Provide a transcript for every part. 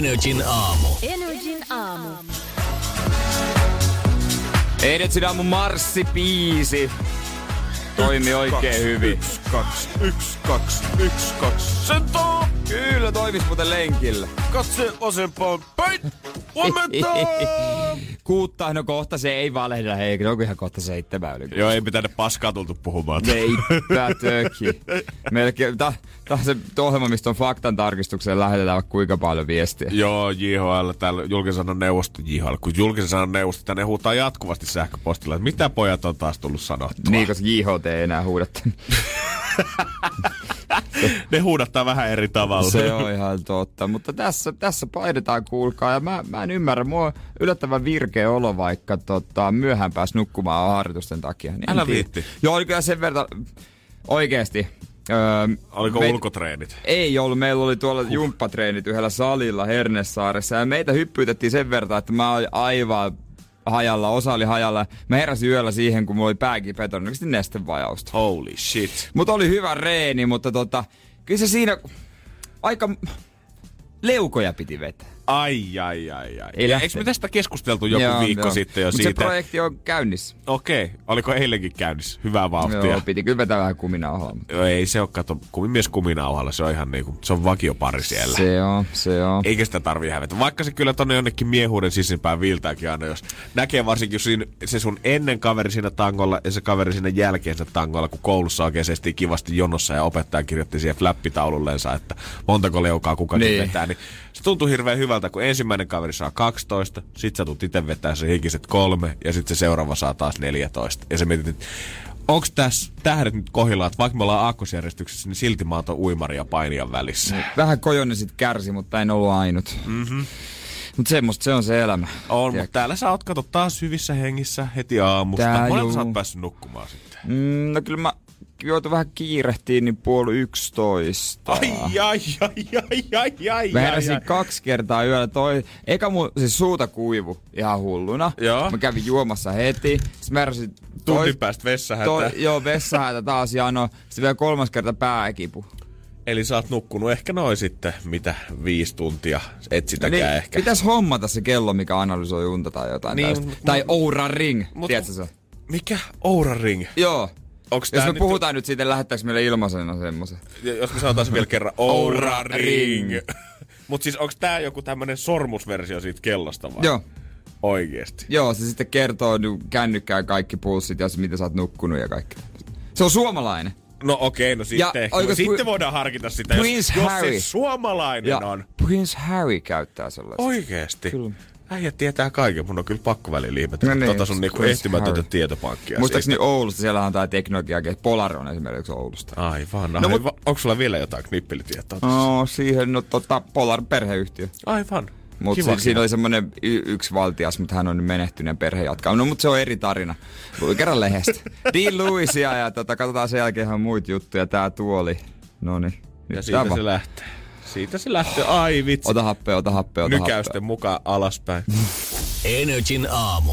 NRJ:n aamu. NRJ:n aamun marssibiisi toimi oikein hyvin. 1, 2, 1, 2, 1, 2. Sento! Kyllä toimis muuten lenkillä. Katse vasempaan päin. Huomenta! Kuutta, no kohta se ei valehdella, hei, ne onko ihan kohta 7 yli. Joo, ei mitään paskaa tultu puhumaan. Neipä töki. Melkein, tää on se ohjelma, mistä on faktan tarkistukseen lähetetään kuinka paljon viestiä. Joo, JHL, täällä julkisen sanan neuvosto JHL, kun julkisen sanan neuvosto, tänne huutaa jatkuvasti sähköpostilla, että mitä pojat on taas tullut sanottua. Niin, koska JHT ei enää huudattanut. Ne huudattaa vähän eri tavalla. Se on ihan totta, mutta tässä painetaan, kuulkaa. Ja mä en ymmärrä, mua on yllättävän virkeä olo, vaikka myöhään pääsi nukkumaan harjoitusten takia. Niin älä viitti. Joo, oli kyllä sen verran oikeesti. Oliko ulkotreenit? Ei ollut, meillä oli tuolla jumppatreenit yhdellä salilla Hernesaaressa. Ja meitä hyppyytettiin sen verran, että mä olin aivan hajalla, osa oli hajalla. Mä heräsin yöllä siihen, kun mulla oli pääkipetä, oikeasti nestevajausta. Holy shit. Mut oli hyvä reeni, mutta kyllä se siinä aika leukoja piti vetää. Ai. Eikö me tästä keskusteltu joku viikko sitten jo mut siitä? Se projekti on käynnissä. Okei. Oliko eilenkin käynnissä? Hyvää vauhtia. Joo, piti kyllä vetää vähän kuminauhalla. Ei se oo, kato, myös kuminauhalla. Se on ihan niinku, se on vakiopari siellä. Se on. Eikä sitä tarvii hävetä. Vaikka se kyllä tonne jonnekin miehuuden sisimpään viiltääkin aina, jos näkee varsinkin se sun ennen kaveri siinä tangolla ja se kaveri siinä jälkeen siinä tangolla, kun koulussa oikein seistiin kivasti jonossa ja opettaja kirjoitti siihen flappitaulullensa, että montako leukaa kukakin vetää, niin se tuntui hirveän hyvältä, kun ensimmäinen kaveri saa 12, sit sä tulet ite vetää se hikiset 3, ja sit se seuraava saa taas 14. Ja sä mietit, että onks tässä tähdet nyt kohillaan, että vaikka me ollaan aakkosjärjestyksessä, niin silti mä oon ton uimarin ja painijan välissä. Vähän kojonne sit kärsi, mutta en ollut ainut. Mm-hmm. Mut semmosta se on se elämä. On, mutta täällä sä oot, kato, taas hyvissä hengissä heti aamusta. Monelta sä oot päässyt nukkumaan sitten? No kyllä mä joita vähän kiirehtiin, niin 11:30. Ai. Mä heräsin 2 kertaa yöllä. Eka mun siis suuta kuivu ihan hulluna. Joo. Mä kävin juomassa heti. Sitten mä heräsin tunnin päästä vessahätä. Vessahätä taas jano. Sitten vielä 3. kerta pääkipu. Eli sä oot nukkunut ehkä noin sitten, mitä 5 tuntia, et sitäkään niin, ehkä. Pitäis hommata se kello, mikä analysoi unta tai jotain niin, tästä. Tai Oura Ring, tiedätkö sä? Mikä? Oura Ring? Joo. Jos me puhutaan nyt siitä, lähettääks meille ilmaisena semmosen? Jos me sanotaan se vielä kerran, Oura Ring. Mut siis onks tää joku tämmönen sormusversio siitä kellosta vai? Joo. Oikeesti? Joo, se sitten kertoo kännykkään kaikki pulssit ja mitä sä oot nukkunut ja kaikki. Se on suomalainen. No okei, no sitten ehkä. Sitten voidaan harkita sitä, jos se suomalainen on. Prince Harry käyttää sellaista. Oikeesti? Kyllä. Äijä tietää kaiken, mun on kyllä pakko väliin liimetellä. No sun niinku ehtimätöntä tietopankkia. Muistaakseni Oulusta, siellä on tää teknologia, että Polar on esimerkiksi Oulusta. Aivan, no mut onks sulla vielä jotain knippelitietoa? No siihen, Polar perheyhtiö. Aivan. Mut siinä oli semmonen yksi valtias, mutta hän on nyt menehtyneen perhe jatkaa. No mut se on eri tarina. Luin kerran lehdestä. Dean Lewisia ja katsotaan sen jälkeen ihan muut juttuja. Tää tuoli. Noniin. Ja siitä se lähtee. Siitä se lähtee. Ai vitsi. Ota happea. Nykäysten mukaan alaspäin. NRJ:n aamu.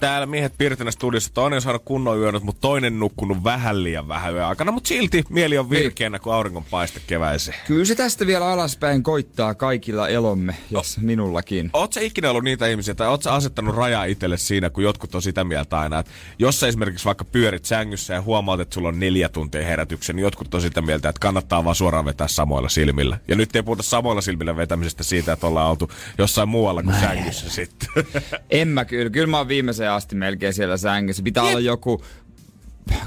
Täällä miehet pirtinä studiossa. Toinen on saanut kunnon yönut, mutta toinen nukkunut vähän liian vähän yön aikana. Mutta silti mieli on virkeänä, kun auringon paiste keväisin. Kyllä se tästä vielä alaspäin koittaa kaikilla elomme, jos minullakin. Oot sä ikinä ollut niitä ihmisiä, tai oot sä asettanut rajaa itselle siinä, kun jotkut on sitä mieltä aina, että jos sä esimerkiksi vaikka pyörit sängyssä ja huomaat, että sulla on 4 tuntia herätyksen, niin jotkut on sitä mieltä, että kannattaa vaan suoraan vetää samoilla silmillä. Ja nyt ei puhuta samoilla silmillä vetämisestä siitä, että ollaan oltu jossain muualla kuin sängyssä sitten. En mä kyllä. Kyllä mä oon viimeiseen asti melkein siellä sängyssä. Pitää olla joku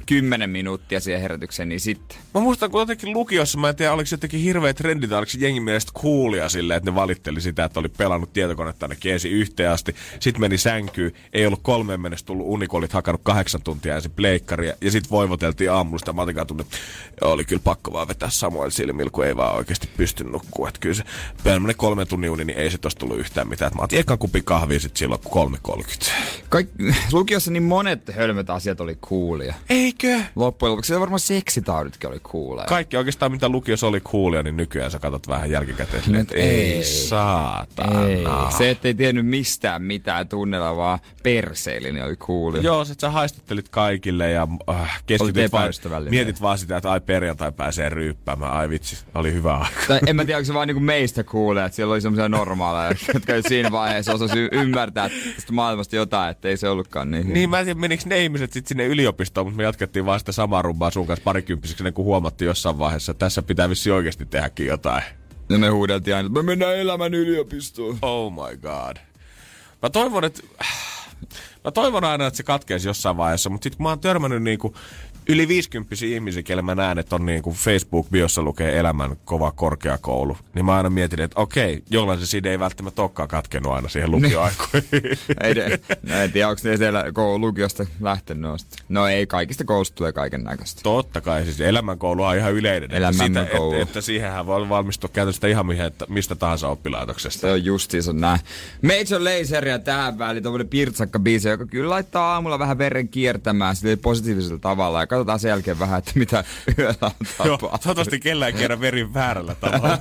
10 minuuttia siihen herätykseen, niin sitten. Mä muistan, kun jotenkin lukiossa, mä en tiedä, oliko jotenkin hirveä trendi, tai oliko jengi mielestä coolia silleen, että ne valitteli sitä, että oli pelannut tietokonetta ainakin ensin yhteen asti. Sitten meni sänkyyn, ei ollut 3 mennessä tullut uni, kun olit hakannut 8 tuntia ensin pleikkaria, ja sitten voivoteltiin aamulla sitä matikaa tuntia. Oli kyllä pakko vaan vetää samoin silmillä, kun ei vaan oikeasti pysty nukkua. Että kyllä se 3 tunnin uni, niin ei se tosta tullut yhtään mitään. Et mä otin eka kupi kahvia sitten silloin, kun 3.30. Lukiossa niin monet hölmöt asiat oli coolia. Eikö? Loppujen lopuksi se varmaan seksitauditkin oli coolia. Kaikki oikeastaan mitä lukios oli coolia, niin nykyään sä katot vähän jälkikäteen silleen, että ei saatana. Ei. Se, ettei tiennyt mistään mitään tunnella, vaan perseili, niin oli coolia. Joo, sit sä haistattelit kaikille ja keskityt vaan, mietit vaan sitä, että ai perjantai pääsee ryyppäämään, ai vitsi, oli hyvä aika. Tai en mä tiedä, onko se vaan niinku meistä coolia, että siellä oli semmoisia normaaleja, jotka jo siinä vaiheessa osasi ymmärtää tästä maailmasta jotain, ettei se ollutkaan niin. Niin mä en tiedä, menikö ne ihmiset sit sinne yliopistoon, mutta me jatkettiin vaan sitä samaa rumbaa sun kanssa parikymppiseksi, kun huomattiin jossain vaiheessa, että tässä pitää vissiin oikeasti tehdäkin jotain. Ja me huudeltiin aina, että me mennään elämän yliopistoon. Oh my god. Mä toivon aina, että se katkeisi jossain vaiheessa, mutta sit kun mä oon törmännyt niinku yli 50-vuotiaisiin ihmisiin, kelle mä näen, että on niinku Facebook-biossa lukee elämän kova korkeakoulu, niin mä aina mietin, että okei, jollain se side ei välttämättä olekaan katkenut aina siihen lukioaikoihin. En tiedä, onko ne siellä lukiosta lähtenyt noista. No ei, kaikista koulusta tulee kaiken näköistä. Totta kai, siis elämänkoulu on ihan yleinen. Elämänkoulu. Että siihenhän voi valmistua käytöstä ihan mistä tahansa oppilaitoksesta. Se on justiinsa näin. Major Laseria tähän väliin, tommoinen pirtsakkabiisi, joka kyllä laittaa aamulla vähän veren kiertämään silleen positiivisella tavalla. Katsotaan sen jälkeen vähän, että mitä yöllä on tapahtunut. Joo, toivottavasti kellään kerran verin väärällä tavalla.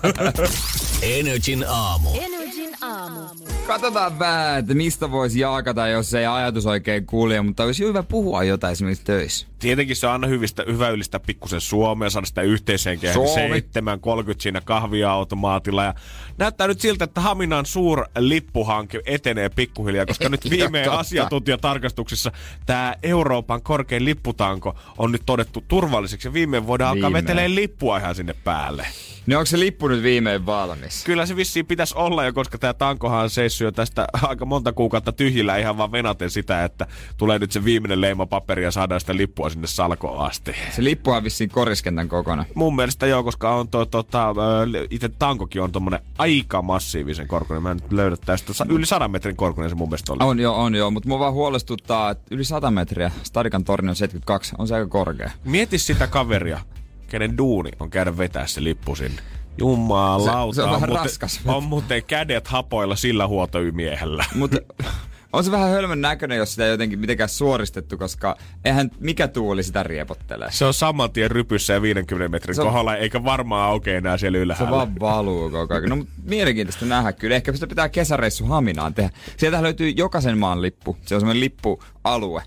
NRJ:n aamu. NRJ:n aamu. Katsotaan vähän, että mistä voisi jaakata, jos ei ajatus oikein kulje, mutta olisi hyvä puhua jotain esimerkiksi töissä. Tietenkin se on aina hyvä ylistää pikkusen Suomea, saada sitä yhteishenkeä 7.30 siinä kahviautomaatilla. Ja näyttää nyt siltä, että Haminan suurlippuhanke etenee pikkuhiljaa, koska nyt viimein asiantuntijatarkastuksissa tämä Euroopan korkein lipputanko on nyt todettu turvalliseksi. Ja viimein voidaan alkaa veteleen lippua ihan sinne päälle. No onko se lippu nyt viimein valmis? Kyllä se vissiin pitäisi olla jo, koska tämä tankohan on seissyt jo tästä aika monta kuukautta tyhjillä ihan vaan venaten sitä, että tulee nyt se viimeinen leimapaperi ja saadaan sitä lippua sinne salkoon asti. Se lippu on vissiin koriskentän kokonaan. Mun mielestä joo, koska on itse tankokin on tommonen aika massiivisen korkunen. Mä en nyt löydä tästä. Yli 100 metrin korkunen se mun mielestä oli. On joo, mutta mua vaan huolestuttaa, että yli 100 metriä. Stadikan torni on 72. On se aika korkea. Mieti sitä kaveria, kenen duuni on käydä vetää se lippu sinne. Jumalauta. Se on vähän raskas. On muuten kädet hapoilla sillä huoltoymiehellä. Mutta on se vähän hölmön näköinen, jos sitä ei jotenkin mitenkään suoristettu, koska eihän mikä tuuli sitä riepottelee. Se on saman tien rypyssä ja 50 metrin kohdalla, eikä varmaan aukea enää siellä ylhäällä. Se vaan valuu koko ajan. No, mutta mielenkiintoista nähdä kyllä. Ehkä sitä pitää kesäreissu Haminaan tehdä. Sieltähän löytyy jokaisen maan lippu. Se on semmoinen lippualue.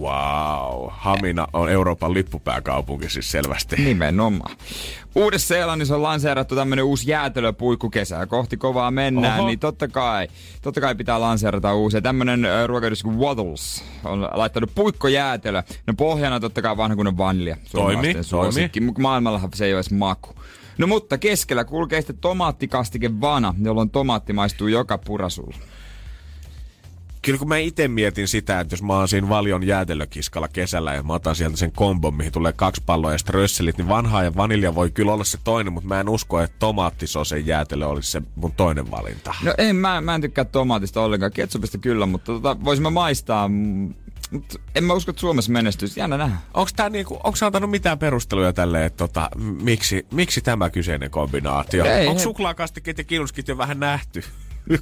Wow. Hamina on Euroopan lippupääkaupunki siis selvästi. Nimenomaan. Uudessa-Seelannissa on lanseerattu tämmönen uusi jäätelöpuikkukesä ja kohti kovaa mennään, Niin totta kai pitää lanseerata uusia. Tämmönen ruokailus kuin Waddles on laittanut puikkojäätelö. No pohjana totta kai vanhakunnan vanilja. Toimi. Maailmallahan se ei ole edes maku. No mutta keskellä kulkee sitten tomaattikastike vana, jolloin tomaatti maistuu joka purasulla. Kyllä kun mä ite mietin sitä, että jos mä oon siinä Valion jäätelökiskalla kesällä ja mä otan sieltä sen kombon, mihin tulee 2 palloa ja strösselit, niin vanhaa ja vanilja voi kyllä olla se toinen, mutta mä en usko, että tomaattisosen jäätelö olisi se mun toinen valinta. No ei, mä en tykkää tomaatista ollenkaan. Ketsupista kyllä, mutta voisin mä maistaa. Mut en mä usko, että Suomessa menestyisi. Jännä nähdä. Onko sä antanut mitään perusteluja tälle, että miksi tämä kyseinen kombinaatio? Onko suklaakastikit ja kinuskit jo vähän nähty?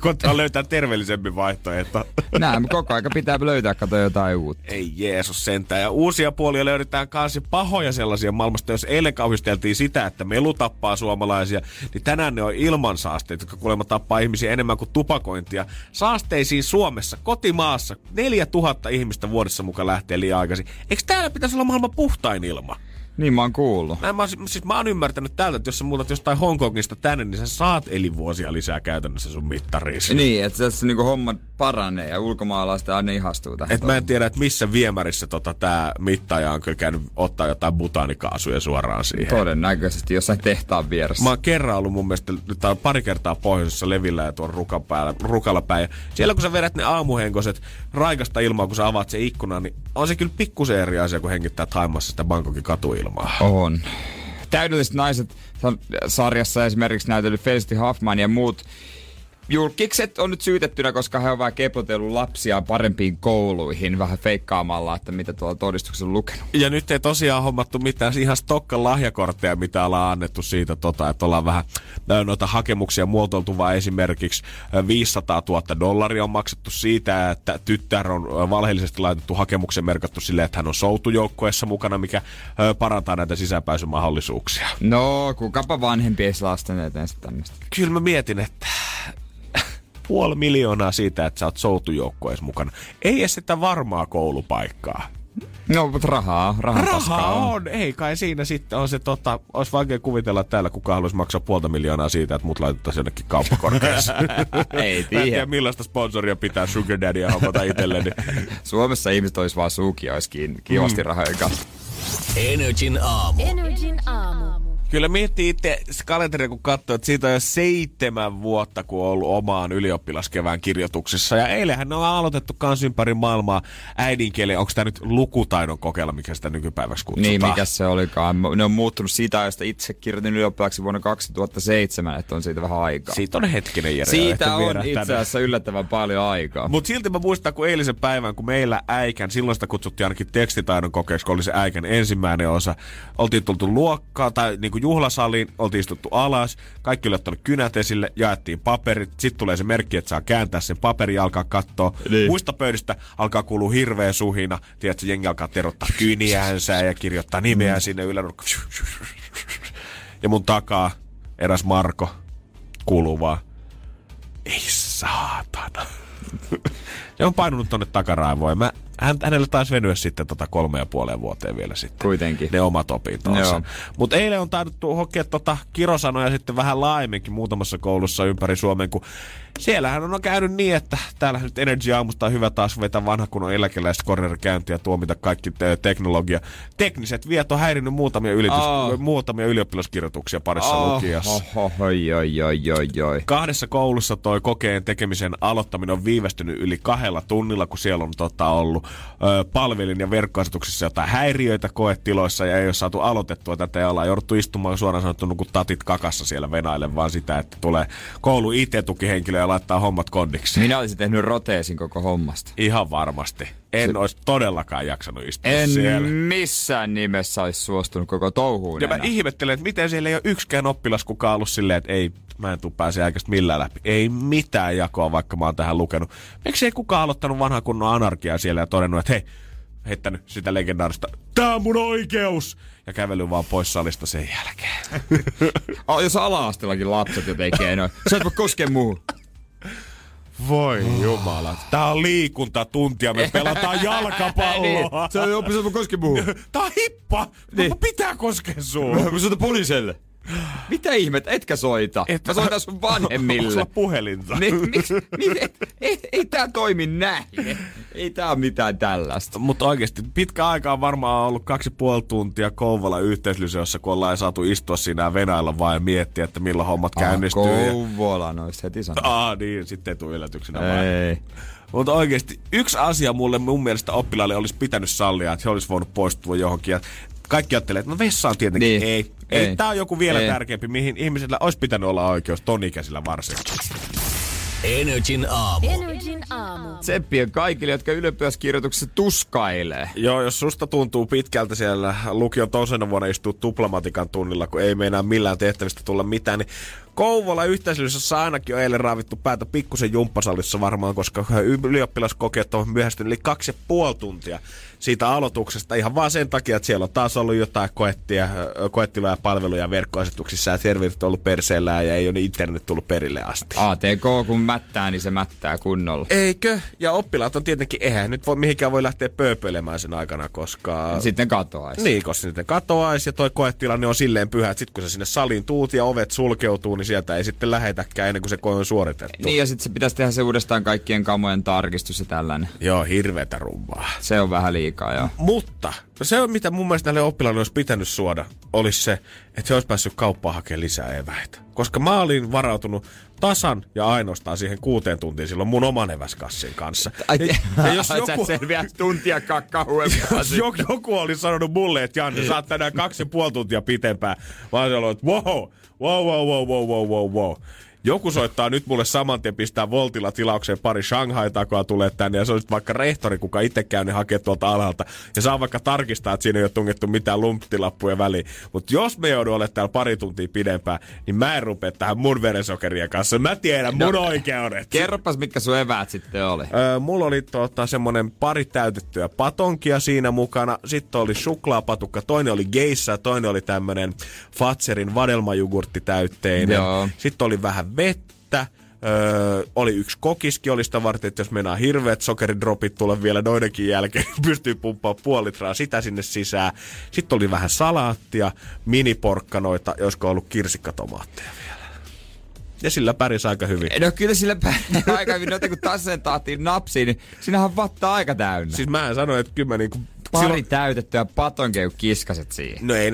Koittaa löytää terveellisempi vaihtoehto. Näin, koko aika pitää löytää, kato jotain uutta. Ei Jeesus sentään. Ja uusia puolia löydetään kanssa pahoja sellaisia maailmasta. Jos eilen kauhisteltiin sitä, että melu tappaa suomalaisia, niin tänään ne on ilmansaasteet, jotka kuulemma tappaa ihmisiä enemmän kuin tupakointia. Saasteisiin Suomessa, kotimaassa, 4000 ihmistä vuodessa muka lähtee liian aikaisin. Eikö täällä pitäisi olla maailman puhtain ilma? Niin mä oon kuullut. Mä oon ymmärtänyt täältä, että jos sä muutat jostain Hongkongista tänne, niin sä saat elinvuosia lisää käytännössä sun mittariisi. Niin, että se niinku homma paranee ja ulkomaalaista aina ihastuu tähän. Et mä en tiedä, että missä viemärissä tää mittaaja on kyllä käynyt ottaa jotain butaanikaasuja suoraan siihen. Todennäköisesti jossain tehtaan vieressä. Mä oon kerran ollut mun mielestä, tää on pari kertaa pohjoisessa levillä ja tuon rukalla päin. Siellä kun sä vedät ne aamuhenkoset raikasta ilmaa, kun sä avaat se ikkunan, niin on se kyllä pikkusen eri asia, kun hengittää Thaimassa sitä Bangkokin katuilmaa. On. Täydelliset naiset sarjassa esimerkiksi näytellyt Felicity Huffman ja muut julkikset on nyt syytettynä, koska he on vähän keplotellut lapsia parempiin kouluihin vähän feikkaamalla, että mitä tuolla todistuksessa on lukenut. Ja nyt ei tosiaan hommattu mitään ihan stokkan lahjakortteja, mitä ollaan annettu siitä, että ollaan vähän noita hakemuksia muotoiltu, vaan esimerkiksi $500,000 on maksettu siitä, että tyttär on valheellisesti laitettu hakemuksen merkattu silleen, että hän on soutujoukkueessa mukana, mikä parantaa näitä sisäänpääsymahdollisuuksia. No, kukapa vanhempi ei lasten eteen sitten tämmöistä. Kyllä mä mietin, että 500,000 siitä, että sä oot soutujoukkueessa mukana. Ei edes sitä varmaa koulupaikkaa. No, mutta rahaa on. Ei kai siinä sitten on se olisi vaikea kuvitella täällä, kuka haluaisi maksaa 500,000 siitä, että mut laitettaisiin jonnekin kauppakorkeassa. Ei tiedä. Mä en tiedä, millaista sponsoria pitää Sugar Daddyä hommata itselleni. Suomessa ihmiset olisi vaan suukia, olisi kivasti rahojen kanssa. NRJ:n aamu. Kyllä miettii itse kalenteria, kun katsoo, että siitä on jo 7 vuotta, kun on ollut omaan ylioppilaskevään kirjoituksessa. Ja eilenhän ne on aloitettu kans ympäri maailmaa äidinkielen. Onko tämä nyt lukutaidon kokeilla, mikä sitä nykypäiväksi kutsutaan? Niin, mikä se olikaan. Ne on muuttunut siitä, josta itse kirjoitin ylioppilaksi vuonna 2007, että on siitä vähän aikaa. Siitä on hetkinen, Jere. Siitä on itse asiassa yllättävän paljon aikaa. Mutta silti mä muistan, kun eilisen päivän, kun meillä äikän, silloin sitä kutsuttiin ainakin tekstitaidon kokeeksi, kun oli se äikän ensimmäinen osa. Oltiin tultu luokkaan, tai niin juhlasaliin, oltiin istuttu alas, kaikki oli ottanut kynät esille, jaettiin paperit, sitten tulee se merkki, että saa kääntää sen paperin ja alkaa katsoa. Niin. Muista pöydistä alkaa kuulua hirveä suhina, tiedätkö, jengi alkaa terottaa kyniänsä ja kirjoittaa nimeä sinne ylänurkkaan. Ja mun takaa eräs Marko kuuluu vaan, ei saatana. Se on painunut tonne takaraivoon. Hänellä taisi venyä sitten 3,5 vuoteen vielä sitten. Kuitenkin. Ne omat opintonsa. Mutta eilen on taiduttu hokea kirosanoja sitten vähän laajemminkin muutamassa koulussa ympäri Suomen, kun siellähän on käynyt niin, että täällä nyt NRJ-aamusta on hyvä taas vetää vanha kunnon eläkeläistä cornerkäyntiä ja tuomita kaikki teknologia. Tekniset viet on häirinnyt muutamia ylioppilaskirjoituksia parissa lukiossa. Kahdessa koulussa toi kokeen tekemisen aloittaminen on viivästynyt yli 2 tunnilla, kun siellä on ollut palvelin ja verkkoasetuksissa jotain häiriöitä koetiloissa ja ei ole saatu aloitettua tätä ja ollaan jouduttu istumaan suoraan sanottuna kun tatit kakassa siellä venaille, vaan sitä, että tulee koulu IT-tukihenkilö ja laittaa hommat kondiksi. Minä olisin tehnyt roteesin koko hommasta. Ihan varmasti. En olisi todellakaan jaksanut istua siellä. En missään nimessä olisi suostunut koko touhuun. Ja mä ihmettelen, että miten siellä ei ole yksikään oppilas kukaan ollut silleen, että ei, mä en tule pääse aikaisesti millään läpi. Ei mitään jakoa, vaikka mä oon tähän lukenut. Miksi ei kukaan aloittanut vanhan kunnon anarkiaa siellä ja todennut, että hei, heittänyt sitä legendaarista, tää on mun oikeus! Ja kävely vaan pois salista sen jälkeen. Jos ala-asteellakin lapset jotenkin noin. Sä et voi koskea muuhun. Voi jumala. Tää on liikuntatuntia, me pelataan jalkapalloa. Se on opiskeltu koskemuu. Tää on hippa, mutta pitää koskea sua. Mä soitan poliiselle. Mitä ihmettä, etkä soita? Mä soitan sun vanhemmille. Onko sulla puhelinta? Ei tää toimi näin. Ei tää ole mitään tällaista. Mutta oikeesti, pitkä aika on varmaan ollut 2,5 tuntia Kouvolan yhteislyseossa, kun ollaan saatu istua siinä venailla vaan ja miettiä, että milloin hommat käynnistyy. Kouvolan ois heti sanonut. Niin, sitten ei tule yllätyksenä vaan. Mutta oikeesti, yksi asia mun mielestä oppilaalle olisi pitänyt sallia, että he olisi voinut poistua johonkin. Kaikki ajattelee, että no vessa on tietenkin. Niin. Ei. Tää on joku vielä tärkeämpi, mihin ihmisellä olisi pitänyt olla oikeus ton ikäisillä varsinkin. NRJ:n aamu. Tseppiä kaikille, jotka ylioppilaskirjoituksessa tuskailee. Joo, jos susta tuntuu pitkältä siellä lukion toisena vuonna istuu tuplamatikan tunnilla, kun ei meinaa millään tehtävistä tulla mitään, niin Kouvola yhteisöllisyydessä ainakin on eilen raavittu päätä pikkusen jumppasalissa varmaan, koska ylioppilaskokeet on myöhästynyt eli 2,5 tuntia siitä aloituksesta. Ihan vaan sen takia, että siellä on taas ollut jotain koettiloja, palveluja verkkoasetuksissa ja serverit on ollut perseellään ja ei ole internet tullut perille asti. ATK kun mättää, niin se mättää kunnolla. Eikö? Ja oppilaat on tietenkin, eihän nyt mihinkään voi lähteä pööpöilemään sen aikana, koska... Sitten katoaisi. Niin, koska sitten katoaisi ja toi koetilanne on silleen pyhä, että sit kun sä sinne saliin tuut ja ovet sulkeutuu, niin sieltä ei sitten lähetäkään ennen kuin se koe on suoritettu. Niin ja sitten se pitäisi tehdä se uudestaan kaikkien kamojen tarkistus ja tällainen. Joo, hirveetä rumbaa. Se on vähän liikaa, joo. Mutta se, mitä mun mielestä näille oppilaille olisi pitänyt suoda, olisi se, että se olisi päässyt kauppaan hakemaan lisää eväitä. Koska mä olin varautunut tasan ja ainoastaan siihen 6 tuntiin silloin mun oman eväskassin kanssa. Ja jos joku selviää tuntia kauempaa sitten. Joku oli sanonut mulle, että Janne, sä oot tänään 2,5 tuntia pitempään. Mä sanoin, että wow. Joku soittaa nyt mulle samantien pistää voltilla tilaukseen pari Shanghai-takoa tulee tänne ja se on sitten vaikka rehtori, kuka itse käy, niin hakee tuolta alalta. Ja saa vaikka tarkistaa, että siinä ei ole tungettu mitään lumptilappuja väliin. Mutta jos me joudun olemaan täällä 2 tuntia pidempään, niin mä en rupea tähän mun verensokerien kanssa. Mä tiedän mun oikeudet. Kerropas, mitkä sun eväät sitten oli. Mulla oli semmonen 2 täytettyä patonkia siinä mukana. Sitten oli suklaapatukka, toinen oli geissa, toinen oli tämmönen Fatserin vadelmajugurttitäytteinen. Joo. Sitten oli vähän vettä. Oli yksi kokiski, oli sitä varten, että jos mennään hirveät sokeridropit tulla vielä noidenkin jälkeen, pystyy pumppaa 0,5 litraa sitä sinne sisään. Sitten oli vähän salaattia, miniporkkanoita, josko ollut kirsikkatomaatteja vielä. Ja sillä pärjäs aika hyvin. No kyllä sillä pärjäs aika hyvin. No kun tasen tahtiin napsiin, niin sinähän vattaa aika täynnä. Siis mähän sanoin, että kyllä mä niinku... Pari täytettyä patonkeja, kun kiskaset siihen. No ei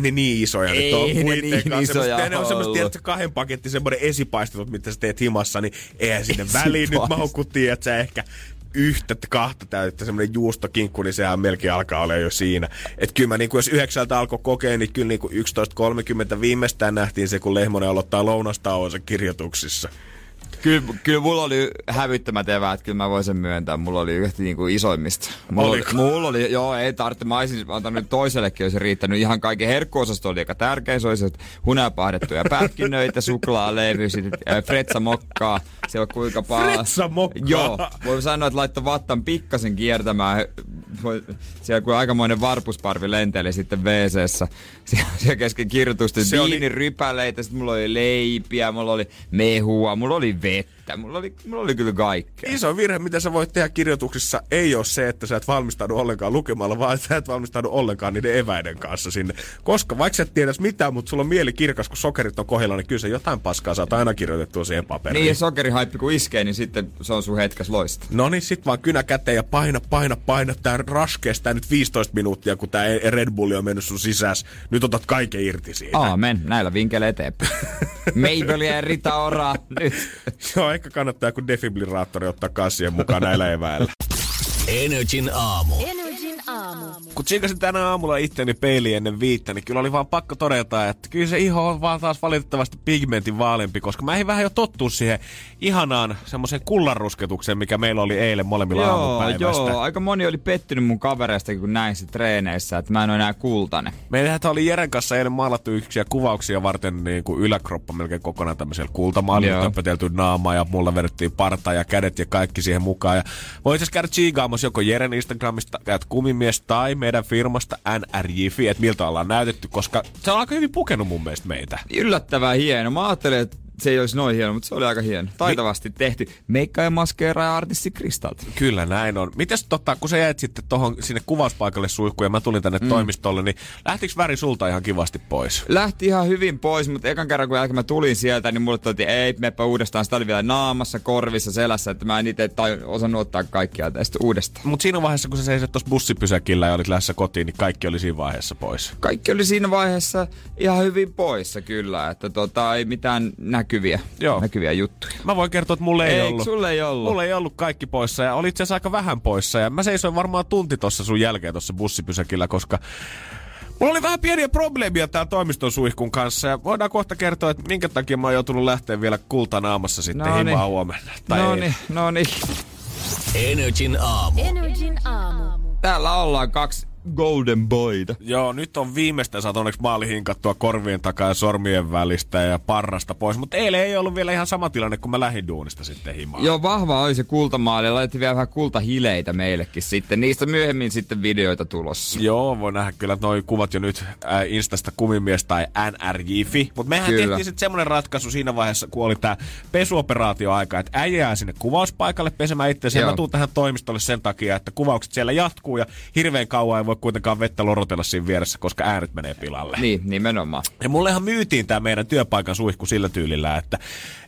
ne niin isoja. Ei on ne niin isoja ollut. Ne on semmoista, tiedätkö, 2 paketti, semmoinen esipaistelut, mitä sä teet himassa, niin eihän sinne väliin nyt mahukuttiin, että sä ehkä 1-2 täytettä semmoinen juustokinkku, niin sehän melkein alkaa olla jo siinä. Että kyllä mä, niin jos 9 alkoi kokea, niin kyllä niin 11.30 viimeistään nähtiin se, kun Lehmonen aloittaa lounastauonsa kirjoituksissa. Kyllä mulla oli hävyttämät eväät, kyllä mä voin sen myöntää. Mulla oli yhtä niinku isoimmista. Mulla oli, joo, ei tarvitse. Mä olisin antanut toisellekin, jos riittänyt. Ihan kaiken herkkuosasto oli aika tärkein. Se oli hunapahdettuja pähkinöitä, suklaalevyysit, fretsamokkaa. Se on kuinka paha. Fretsamokkaa? Joo. Voi sanoa, että laittoi vattan pikkasen kiertämään. Siellä kun aikamoinen varpusparvi lenteli sitten WC:ssä. Siellä kesken kirjoitusten viinirypäleitä. Sitten mulla oli leipiä, mulla oli mehua, mulla oli vettä. Mulla oli kyllä kaikkea. Iso virhe, mitä sä voit tehdä kirjoituksissa, ei ole se, että sä et valmistaudu ollenkaan lukemalla, vaan että sä et valmistaudu ollenkaan niiden eväiden kanssa sinne. Koska vaikka sä et tiedäs mitään, mutta sulla on mieli kirkas, kun sokerit on kohdalla, niin kyllä sä jotain paskaa saat aina kirjoitettua siihen paperiin. Niin ja sokerihaippi kun iskee, niin sitten se on sun hetkes loista. No niin, sit vaan kynä käteen ja paina. Tää raskeestaan nyt 15 minuuttia, kun tää Red Bulli on mennyt sun sisäs. Nyt otat kaiken irti siitä. Aamen, näillä vinkkeillä eteenpäin. Maybelli ja Rita Ora nyt. Joo, ehkä kannattaa joku defibrillaattori ottaa kasien mukaan näillä eväillä. NRJ:n aamu. Kun tsikasin tänä aamulla itteni peiliin ennen 5, niin kyllä oli vaan pakko todeta, että kyllä se iho on vaan taas valitettavasti pigmentin vaalempi, koska mä en vähän jo tottu siihen ihanaan semmoiseen kullanrusketukseen, mikä meillä oli eilen molemmilla aamupäivästä. Joo, aika moni oli pettynyt mun kavereista, kun näin se treeneissä, että mä en ole enää kultainen. Meillähän oli Jeren kanssa eilen maalattu yksiä kuvauksia varten niin kuin yläkroppa melkein kokonaan tämmöisellä kultamaalilla, töpötelty naamaa ja mulla vedettiin partaa ja kädet ja kaikki siihen mukaan. Ja voi itse asiassa käydä tsiikaamassa joko Jeren Instagramista, käyt Kumimies tai meidän firmasta NRJ, että miltä ollaan näytetty, koska se on aika hyvin pukenut mun mielestä meitä. Yllättävän hieno. Mä ajattelin, että se ei olisi noin hieno, mutta se oli aika hieno. Taitavasti tehty. Meikka ja maskeera ja artisti Kristalta. Kyllä näin on. Mites kun sä jäit sitten sinne kuvauspaikalle suihkuun ja mä tulin tänne toimistolle, niin lähtikö väri sulta ihan kivasti pois? Lähti ihan hyvin pois, mutta ekan kerran kun mä tulin sieltä, niin mulle toitiin, ei meppä uudestaan. Sitä oli vielä naamassa, korvissa, selässä, että mä en itse osannut ottaa kaikkia tästä uudestaan. Mutta siinä vaiheessa, kun sä seisit tuossa bussipysäkillä ja olit lähdössä kotiin, niin kaikki oli siinä vaiheessa pois. Kaikki oli siinä vaiheessa ihan hyvin poissa kyllä, että ei mitään näkyviä juttuja. Mä voin kertoa, että mulle ei ollut. Sulle ei ollut. Mulle ei ollut kaikki poissa ja oli itse asiassa aika vähän poissa. Ja mä seisoin varmaan tunti tossa sun jälkeen tossa bussipysäkillä, koska mulla oli vähän pieniä probleemia tää toimiston suihkun kanssa. Ja voidaan kohta kertoa, että minkä takia mä oon joutunut lähteä vielä kultanaamassa sitten himaa huomenna. NRJ:n aamu. Täällä ollaan 2 golden boyta. Joo, nyt on viimeistään saatu onneksi maali hinkattua korvien takaa ja sormien välistä ja parrasta pois, mutta eilen ei ollut vielä ihan sama tilanne, kun mä lähdin duunista sitten himaan. Joo, vahva oli se kultamaali ja laitettiin vielä vähän kultahileitä meillekin sitten. Niistä myöhemmin sitten videoita tulossa. Joo, voi nähdä kyllä noi kuvat jo nyt Instasta Kumimies tai NRJ-fi, mutta mehän kyllä tehtiin sitten semmoinen ratkaisu siinä vaiheessa, kun oli tää pesuoperaatioaika, että äijää sinne kuvauspaikalle pesemään itse. Mä tuun tähän toimistolle sen takia, että kuvaukset siellä jatkuu ja hirveän kauan ei voi kuitenkaan vettä lorotella siinä vieressä, koska äänet menee pilalle. Niin, nimenomaan. Ja mullehan myytiin tää meidän työpaikan suihku sillä tyylillä, että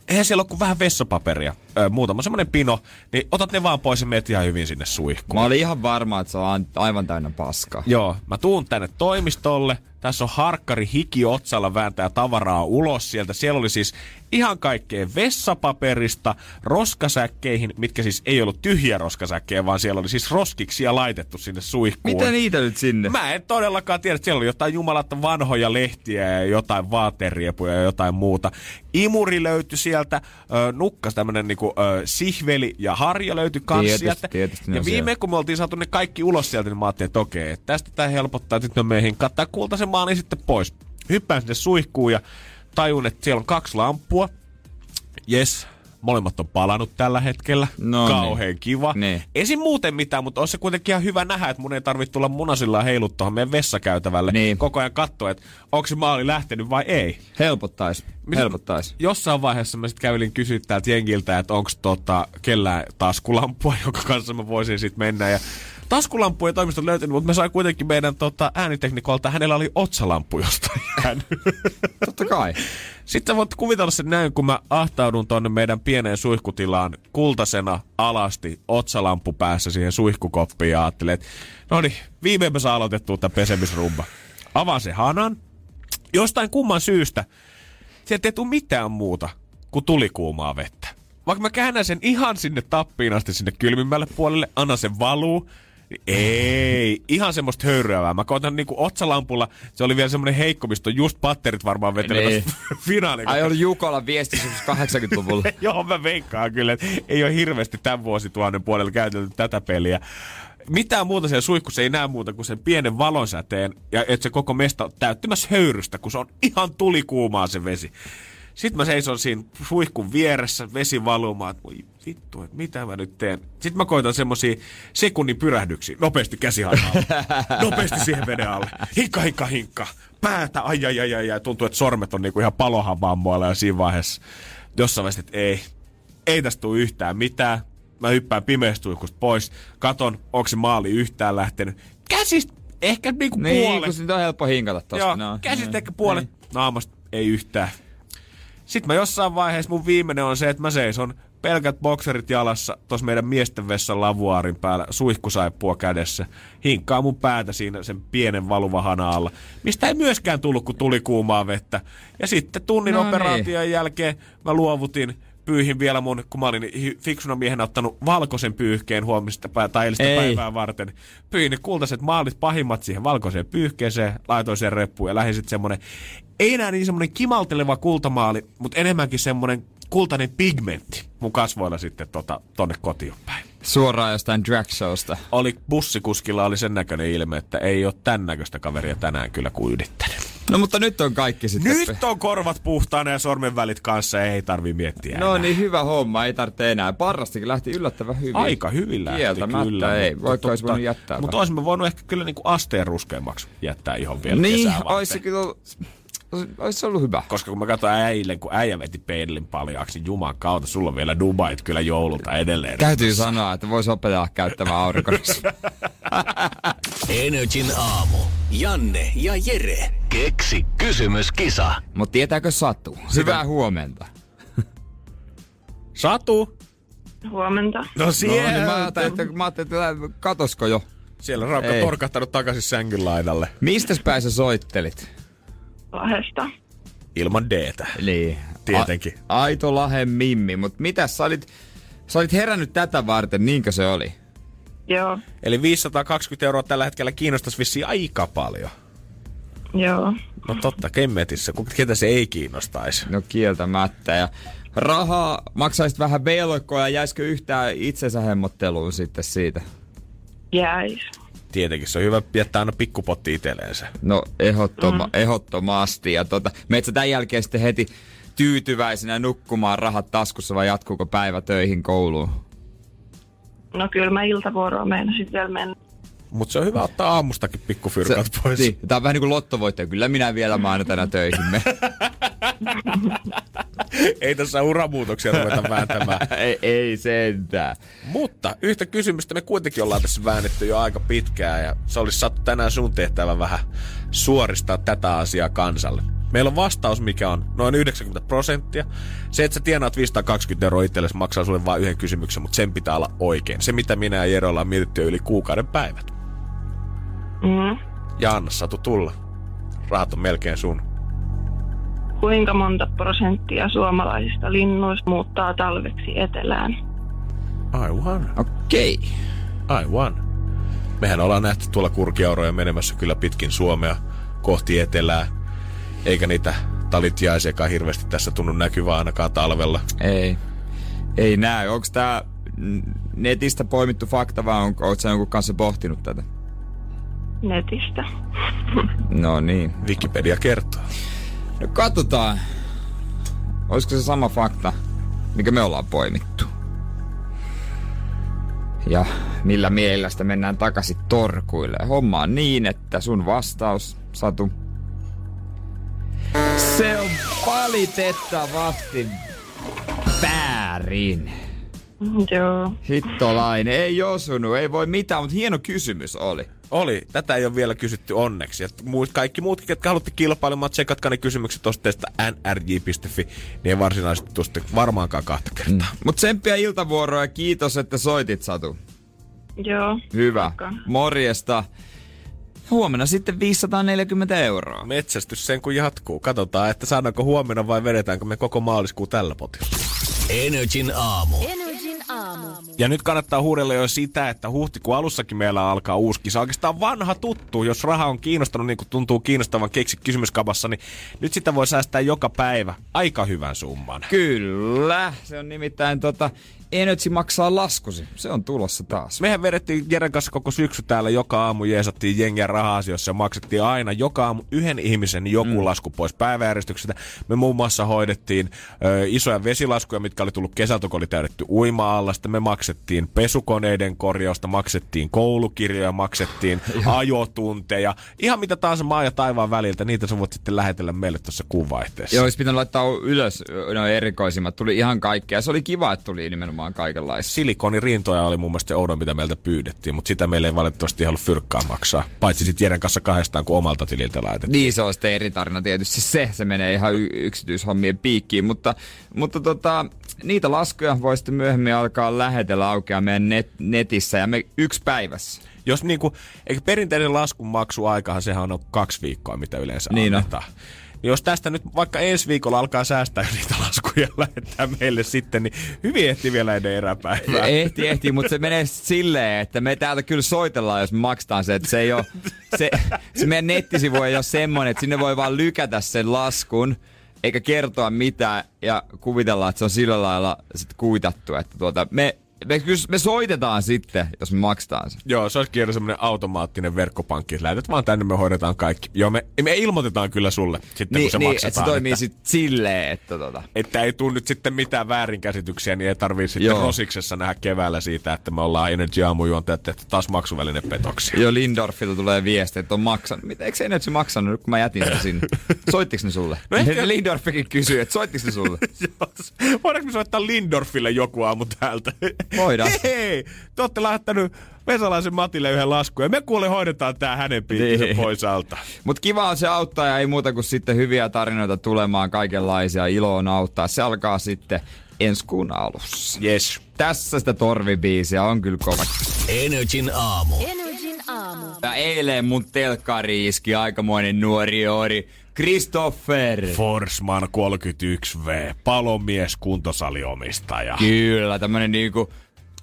eihän siellä ole kuin vähän vessapaperia, muutama semmonen pino, niin otat ne vaan pois ja meet ihan hyvin sinne suihkuun. Mä olin ihan varma, että se on aivan täynnä paskaa. Joo, mä tuun tänne toimistolle, tässä on harkkari hiki otsalla vääntää tavaraa ulos sieltä. Siellä oli siis ihan kaikkeen vessapaperista roskasäkkeihin, mitkä siis ei ollut tyhjiä roskasäkkejä, vaan siellä oli siis roskiksia laitettu sinne suihkuun. Mitä niitä nyt sinne? Mä en todellakaan tiedä. Siellä oli jotain jumalatta vanhoja lehtiä ja jotain vaateriepuja ja jotain muuta. Imuri löytyi sieltä, nukkas tämmönen niinku sihveli ja harja löytyi kans sieltä. Ja viime kun me oltiin saatu ne kaikki ulos sieltä, niin mä ajattelin, että okei, tästä tää helpottaa, että nyt me meihin kattaa kultaisen maalin sitten pois. Hyppään sinne suihkuun ja tajun, että siellä on 2 lampua. Jes, molemmat on palanut tällä hetkellä. No, kauheen niin kiva. Niin. Ei siinä muuten mitään, mutta on se kuitenkin ihan hyvä nähdä, että mun ei tarvitse tulla munasillaan heilu tuohon meidän vessakäytävälle. Niin. Koko ajan katsoa, että onko se maali lähtenyt vai ei. Helpottaisi. Jossain vaiheessa mä sit kävelin kysyä täältä jengiltä, että onko kellään taskulampua, jonka kanssa mä voisin sit mennä. Ja taskulamppu ei toimistot löytynyt, mutta me sain kuitenkin meidän ääniteknikolta. Hänellä oli otsalampu jostain jäänyt. Totta kai. Sitten voit kuvitella sen näin, kun mä ahtaudun tonne meidän pieneen suihkutilaan kultasena alasti otsalampu päässä siihen suihkukoppiin ja ajattelin, että no niin, viimein me saa aloitettua tämän pesemisrumba. Avaan se hanan. Jostain kumman syystä sieltä ei tule mitään muuta kuin tulikuumaa vettä. Vaikka mä käännän sen ihan sinne tappiin asti sinne kylmimmälle puolelle, annan sen valuu. Ei, ihan semmoista höyryävää. Mä koitan niinku otsalampulla, se oli vielä semmoinen heikko, mistä on just patterit varmaan vetämässä finaaliin. Ai oli Jukolan viestissä 80-luvulla. Joo, mä veikkaan kyllä, että ei ole hirveästi tämän vuosituhannen puolella käytetty tätä peliä. Mitään muuta siellä suihkussa ei näe muuta kuin sen pienen valonsäteen, ja että se koko mesta on täyttymässä höyrystä, kun se on ihan tulikuumaa se vesi. Sitten mä seison siinä suihkun vieressä, vesi valumaan, että voi vittu, että mitä mä nyt teen. Sitten mä koitan semmosia sekunnin pyrähdyksiä. Nopeasti käsihanaa alle. Nopeasti siihen veden alle. Hinkka. Päätä, ai. Tuntuu, että sormet on niinku ihan palohavammoilla ja siinä vaiheessa. Jossain vaiheessa, että ei tästä tule yhtään mitään. Mä hyppään pimeästä suihkusta pois. Katon, onko se maali yhtään lähtenyt. Käsistä ehkä niinku puolet. Niin, kun sitä on helppo hinkata tosta. Joo, no, käsistä ehkä puolet. Naamasta ei yhtään. Sitten mä jossain vaiheessa mun viimeinen on se, että mä seison pelkät bokserit jalassa tuossa meidän miesten vessan lavuaarin päällä, suihkusaippua kädessä. Hinkkaa mun päätä siinä sen pienen valuvan hanan alla, mistä ei myöskään tullut, kun tuli kuumaa vettä. Ja sitten tunnin operaation jälkeen mä luovutin, pyyhin vielä mun, kun mä olin fiksuna miehenä ottanut valkoisen pyyhkeen huomista tai eilistä päivää varten. Pyyhin ne kultaiset maalit pahimmat siihen valkoiseen pyyhkeeseen, laitoin sen reppuun ja lähdin sitten semmonen, ei enää niin semmonen kimalteleva kultamaali, mutta enemmänkin semmonen kultainen pigmentti mun kasvoilla sitten tonne kotiin päin. Suoraan jostain drag showsta. Oli bussikuskilla oli sen näköinen ilme, että ei ole tän näköistä kaveria tänään kyllä kuin ydittänyt. No mutta nyt on kaikki sitten. Nyt on korvat puhtaana ja sormenvälit kanssa, ei tarvi miettiä enää. No niin, hyvä homma, ei tarvitse enää. Parrastikin lähti yllättävän hyvin. Aika hyvin lähti kieltämättä, kyllä. Ei, vaikka olisi voinut jättää. Mutta olisimme voinut ehkä kyllä niinku asteen ruskeammaksi jättää ihan vielä niin, kesää varten. Olisi kyllä. Ois ollut hyvä. Koska kun mä katsoin äijille, kun äijä veti peilin paljaaksi, niin juman kautta, sulla on vielä Dubait kyllä joululta edelleen. Täytyy sanoa, että voisi opetella käyttämään aurinkorissa. NRJ:n aamu. Janne ja Jere. Keksi kysymyskisa. Mut tietääkö Satu? Hyvää huomenta. Satu? Huomenta. No siellä. No, niin mä ajattelin, että katosko jo. Siellä raukka torkahtanut takaisin sängyn laidalle. Mistäs päin sä soittelit? Lahesta. Ilman D-tä. Niin. Tietenkin. Aito Lahen mimmi. Mutta mitäs sä olit herännyt tätä varten, niinkö se oli? Joo. Eli 520 € tällä hetkellä kiinnostaisi vissiin aika paljon. Joo. No totta, kemmetissä. Ketä se ei kiinnostaisi? No kieltämättä. Ja rahaa maksaisit vähän velkoa ja jäisikö yhtään itsensä hemmotteluun sitten siitä? Jäis. tietenkin se on hyvä jättää aina pikkupotti itselleensä. No ehdottomasti. Ja menetkö tämän jälkeen sitten heti tyytyväisenä nukkumaan rahat taskussa vai jatkuuko päivä töihin kouluun? No kyllä mä iltavuoroon meinasin vielä mennä. Mut se on hyvä ottaa aamustakin pikkufyrkat pois. Tää on vähän niinku lottovoittaja. Kyllä minä vielä maanantaina töihin menen. Ei tässä uramuutoksia ruveta vääntämään. ei sentään. Mutta yhtä kysymystä me kuitenkin ollaan tässä väännetty jo aika pitkään. Ja se olisi saatu tänään sun tehtävä vähän suoristaa tätä asiaa kansalle. Meillä on vastaus, mikä on noin 90%. Se, että sä tienaat 520 € itsellesi, maksaa sulle vain yhden kysymyksen, mutta sen pitää olla oikein. Se, mitä minä ja Jere ollaan mietitty jo yli kuukauden päivät. Mm. Ja anna satu tulla. Rahat on melkein sun. Kuinka monta prosenttia suomalaisista linnuista muuttaa talveksi etelään? Aivan. Okei. Okay. Aivan. Mehän ollaan nähty tuolla kurkiauroja menemässä kyllä pitkin Suomea kohti etelää. Eikä niitä talitiaisiakaan hirveästi tässä tunnu näkyvää ainakaan talvella. Ei näy. Onko tää netistä poimittu fakta vai ootko sä jonkun kanssa pohtinut tätä? Netistä. No niin. Wikipedia kertoo. No katsotaan. Olisiko se sama fakta, mikä me ollaan poimittu? Ja millä mielellä sitä mennään takaisin torkuille. Homma on niin, että sun vastaus, Satu, se on valitettavasti väärin. Joo. Hittolainen. Ei osunut, ei voi mitään, mutta hieno kysymys oli. Oli. Tätä ei ole vielä kysytty onneksi. Kaikki muutkin, jotka haluatte kilpailemaan, tsekatkaa ne kysymykset osteesta nrj.fi, niin ei varsinaisesti tuosta varmaankaan kahta kertaa. Mm. Mut tsemppiä iltavuoroa ja kiitos, että soitit, Satu. Joo. Hyvä. Morjesta. Huomenna sitten 540 €. Metsästys sen kun jatkuu. Katsotaan, että saadaanko huomenna vai vedetäänkö me koko maaliskuu tällä potilla. NRJ:n aamu. Ja nyt kannattaa huudella jo sitä, että huhtikuun alussakin meillä alkaa uusi kisa. Oikeastaan vanha tuttu, jos raha on kiinnostanut, niin kuin tuntuu kiinnostavan keksi kysymyskapassa, niin nyt sitä voi säästää joka päivä aika hyvän summan. Kyllä, se on nimittäin Energy maksaa laskusi. Se on tulossa taas. Mehän vedettiin Jeren kanssa koko syksy täällä joka aamu, jeesattiin jengiä raha-asioissa ja maksettiin aina joka aamu yhden ihmisen joku lasku pois päiväjärjestyksestä. Me muun muassa hoidettiin isoja vesilaskuja, mitkä oli tullut kesältä, kun oli täydetty uima-allasta. Me maksettiin pesukoneiden korjausta, maksettiin koulukirjoja, maksettiin ajotunteja. Ihan mitä taas maan ja taivaan väliltä, niitä sä voit sitten lähetellä meille tuossa kuun vaihteessa. Joo, olisi pitänyt laittaa ylös noin erikoisimmat. Tuli ihan kaikkea. Se oli kiva, että tuli nimenomaan. Silikonirintoja oli mun mielestä se oudon, mitä meiltä pyydettiin, mutta sitä meillä ei valitettavasti halua fyrkkaa maksaa. Paitsi sitten Jeren kanssa kahdestaan, kun omalta tililtä laitettiin. Niin, se on sitten eri tarina tietysti. Se menee ihan yksityishommien piikkiin, mutta niitä laskuja voi sitten myöhemmin alkaa lähetellä aukeaa meidän netissä ja me yksi päivässä. Jos niinku, eikä perinteinen laskunmaksuaikahan sehän on 2 viikkoa, mitä yleensä niin annetaan. Jos tästä nyt vaikka ensi viikolla alkaa säästää niitä laskuja lähettää meille sitten, niin hyvin ehti vielä ennen eräpäivää. Ehti, mutta se menee silleen, että me täältä kyllä soitellaan, jos me maksetaan se. Että se, ei ole, se meidän nettisivu ei ole semmoinen, että sinne voi vaan lykätä sen laskun, eikä kertoa mitään ja kuvitellaan, että se on sillä lailla sit kuitattu, että Me soitetaan sitten, jos me maksetaan se. Joo, se olisi kierro semmoinen automaattinen verkkopankki. Lähetät vaan tänne, me hoidetaan kaikki. Joo, me ilmoitetaan kyllä sulle sitten, kun se maksetaan. Että se toimii sitten silleen, että Että ei tule nyt sitten mitään väärinkäsityksiä, niin ei tarvitse sitten rosiksessa nähdä keväällä siitä, että me ollaan Energy aamujuontajat tehty taas maksuvälineen petoksia. Joo, Lindorfilta tulee viesti, että on maksanut. Mitä, eikö se Energy maksanut, kun mä jätin sen sinne? Soittiks ne sulle? No ehkä Lindorfikin kysyy, että soittiks ne sulle? Voidaanko me soittaa Lindorfille joku aamu täältä? Voidaan. Hei, te ootte lähettänyt Vesalaisen Matille yhden laskun ja me kuule hoidetaan tää hänen piikkinsä pois alta. Mut kiva on se auttaa ja ei muuta kuin sitten hyviä tarinoita tulemaan, kaikenlaisia, ilo on auttaa. Se alkaa sitten ensi kuun alussa. Yes. Tässä sitä torvibiisiä on kyllä kova. NRJ:n aamu. NRJ:n aamu. Ja eilen mun telkkari iski aikamoinen nuori ori. Christopher Forsman 31V, palomies, kuntosaliomistaja. Kyllä, tämmönen niinku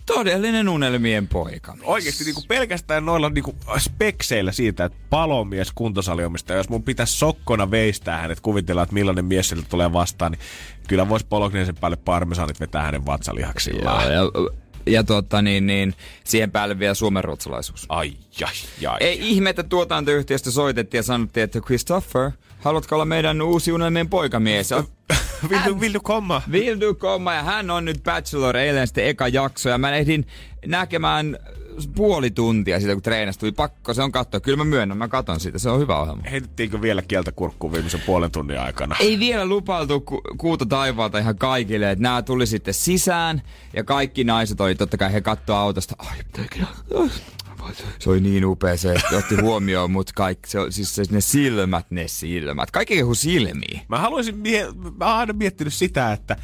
todellinen unelmien poika. Oikeesti niinku pelkästään noilla niinku spekseillä siitä, että palomies, kuntosaliomistaja. Jos mun pitäisi sokkona veistää hänet, kuvitellaan, että millainen mies sieltä tulee vastaan, niin kyllä vois polokneisen päälle parmesaanit vetää hänen vatsalihaksillaan. Ja Ja siihen päälle vielä suomenruotsalaisuus. Ai. Ei ihme, että tuotantoyhtiöstä soitettiin ja sanottiin, että Christopher, haluatko olla meidän uusi unelmien poikamies? Vildu Komma. Ja hän on nyt Bachelor, eilen sitten eka jakso. Ja mä ehdin näkemään puoli tuntia siitä, kun treenasta tuli pakko. Se on katsoa. Kyllä mä myönnän, mä katon siitä. Se on hyvä ohjelma. Heitettiinkö vielä kieltä kurkkuun viimeisen puolen tunnin aikana? Ei vielä lupailtu kuuta taivaalta ihan kaikille. Että nää tuli sitten sisään. Ja kaikki naiset oli totta kai, he kattoi autosta. Se oli niin upea se, että otti huomioon mut kaikki. Ne silmät. Kaikki kehu silmiä. Mä oon aina miettinyt sitä, että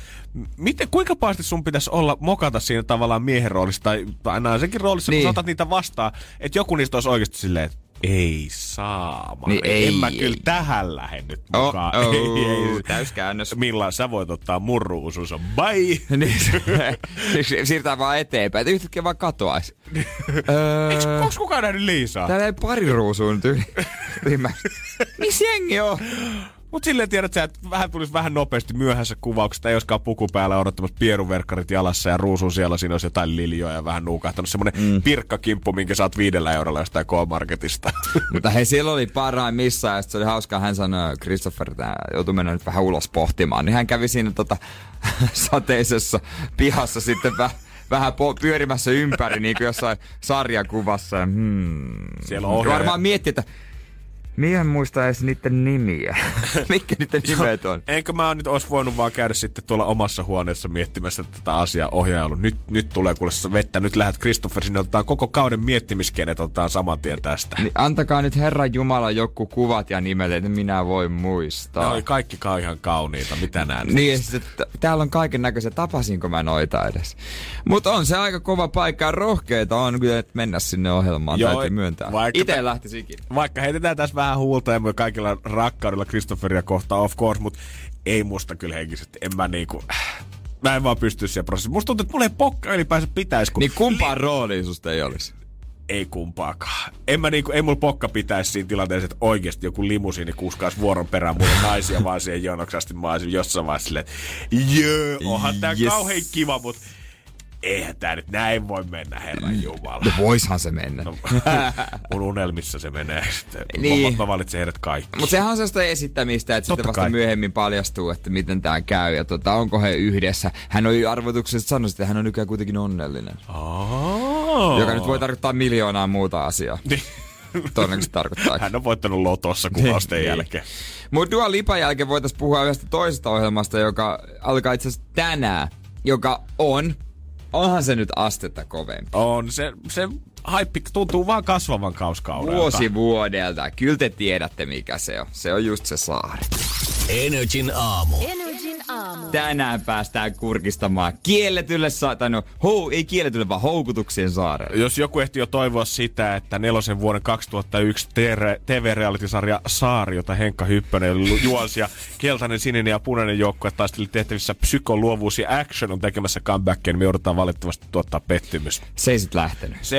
kuinka pahasti sun pitäisi olla mokata siinä tavallaan miehen roolissa tai naisenkin roolissa, niin. Kun sä otat niitä vastaan, että joku niistä olisi oikeasti silleen, että ei saa, niin en mä kyllä tähän lähde nyt mukaan. Ei. Täyskäännös. Millaan sä voit ottaa murruun suussa. Bye! Siirtää vaan eteenpäin, että yhtäkkiä vaan katoaisi. Onks kukaan nähnyt Liisaa? Täällä ei pari ruusuun Missä jengi on? Mut silleen tiedät sä, että tulisi vähän nopeasti myöhässä kuvauksesta, ei olisikaan puku päällä odottamassa pieruverkkarit jalassa ja ruusun siellä, siinä olisi jotain liljoja ja vähän nuukahtanut. Semmonen pirkkakimppu, minkä saat 5 eurolla jostain K-marketista. Mutta hei, siellä oli parhaimmissaan ja se oli hauskaa. Hän sanoi, Christopher joutui mennä nyt vähän ulos pohtimaan. Niin hän kävi siinä sateisessa pihassa sitten vähän pyörimässä ympäri niin kuin jossain sarjakuvassa. Siellä on varmaan mietti, että miehen muista edes niiden nimiä. Mitkä niiden nimet on? Enkö mä nyt olisi voinut vaan käydä sitten tuolla omassa huoneessa miettimässä tätä asiaa ohjailu. Nyt tulee kuulessa vettä. Nyt lähdet Christopher, sinne otetaan koko kauden miettimiskenet, otetaan saman tien tästä. Niin antakaa nyt Herran Jumala joku kuvat ja nimet, että minä voin muistaa. No kaikkikaan ihan kauniita. Mitä nää nyt? Niin, täällä on kaiken näköisiä. Tapasinko mä noita edes? Mutta on se aika kova paikka. Rohkeita on kyllä, että mennä sinne ohjelmaan. Joo, täytyy myöntää. Itse lähtisikin. Vaikka heitetään tässä vähän huulta ja kaikilla rakkaudella Christopheria kohtaan, of course, mutta ei musta kyllä henkisesti. Mä en vaan pysty siihen prosessiin. Musta tuntuu, että mulla ei pokka ylipäänsä pitäisi. Niin kumpaan rooliin susta ei olisi? Ei kumpaakaan. Ei mulla pokka pitäisi siinä tilanteessa, että oikeesti joku limusiini kuskaisi vuoron perään mulle naisia vaan siihen jonoksasti. Mä olisin jossain vaiheessa silleen, että onhan tää kauhean kiva, mutta eihän tää nyt näin voi mennä, Herran Jumala. No voishan se mennä. No, mun unelmissa se menee. Niin. Mä valitsen heidät kaikki. Mut sehän on sellaista esittämistä, että sitten vasta kai myöhemmin paljastuu, että miten tää käy ja onko he yhdessä. Hän oli arvotuksessa sanonut, että hän on nykyään kuitenkin onnellinen. Oh. Joka nyt voi tarkoittaa miljoonaa muuta asiaa. Todennäköisesti tarkoittaa. Hän on voittanut lotossa kuvausten jälkeen. Mut Dua Lipan jälkeen voitais puhua yhdestä toisesta ohjelmasta, joka alkaa itse asiassa tänään. Joka on... Onhan se nyt astetta kovempi. On. Se haippi tuntuu vaan kasvavan kauskaudelta. Vuosi vuodelta. Kyllä te tiedätte, mikä se on. Se on just se saari. NRJ:n aamu. Tänään päästään kurkistamaan kielletylle ei kielletylle, vaan houkutuksien saarelle. Jos joku ehti jo toivoa sitä, että 4. vuoden 2001 TV-realitysarja Saari, jota Henkka Hyppönen juonsi ja keltainen, sininen ja punainen joukkue taisteli tehtävissä psykoluovuus ja action on tekemässä comebackia, niin me joudutaan valitettavasti tuottaa pettymys. Se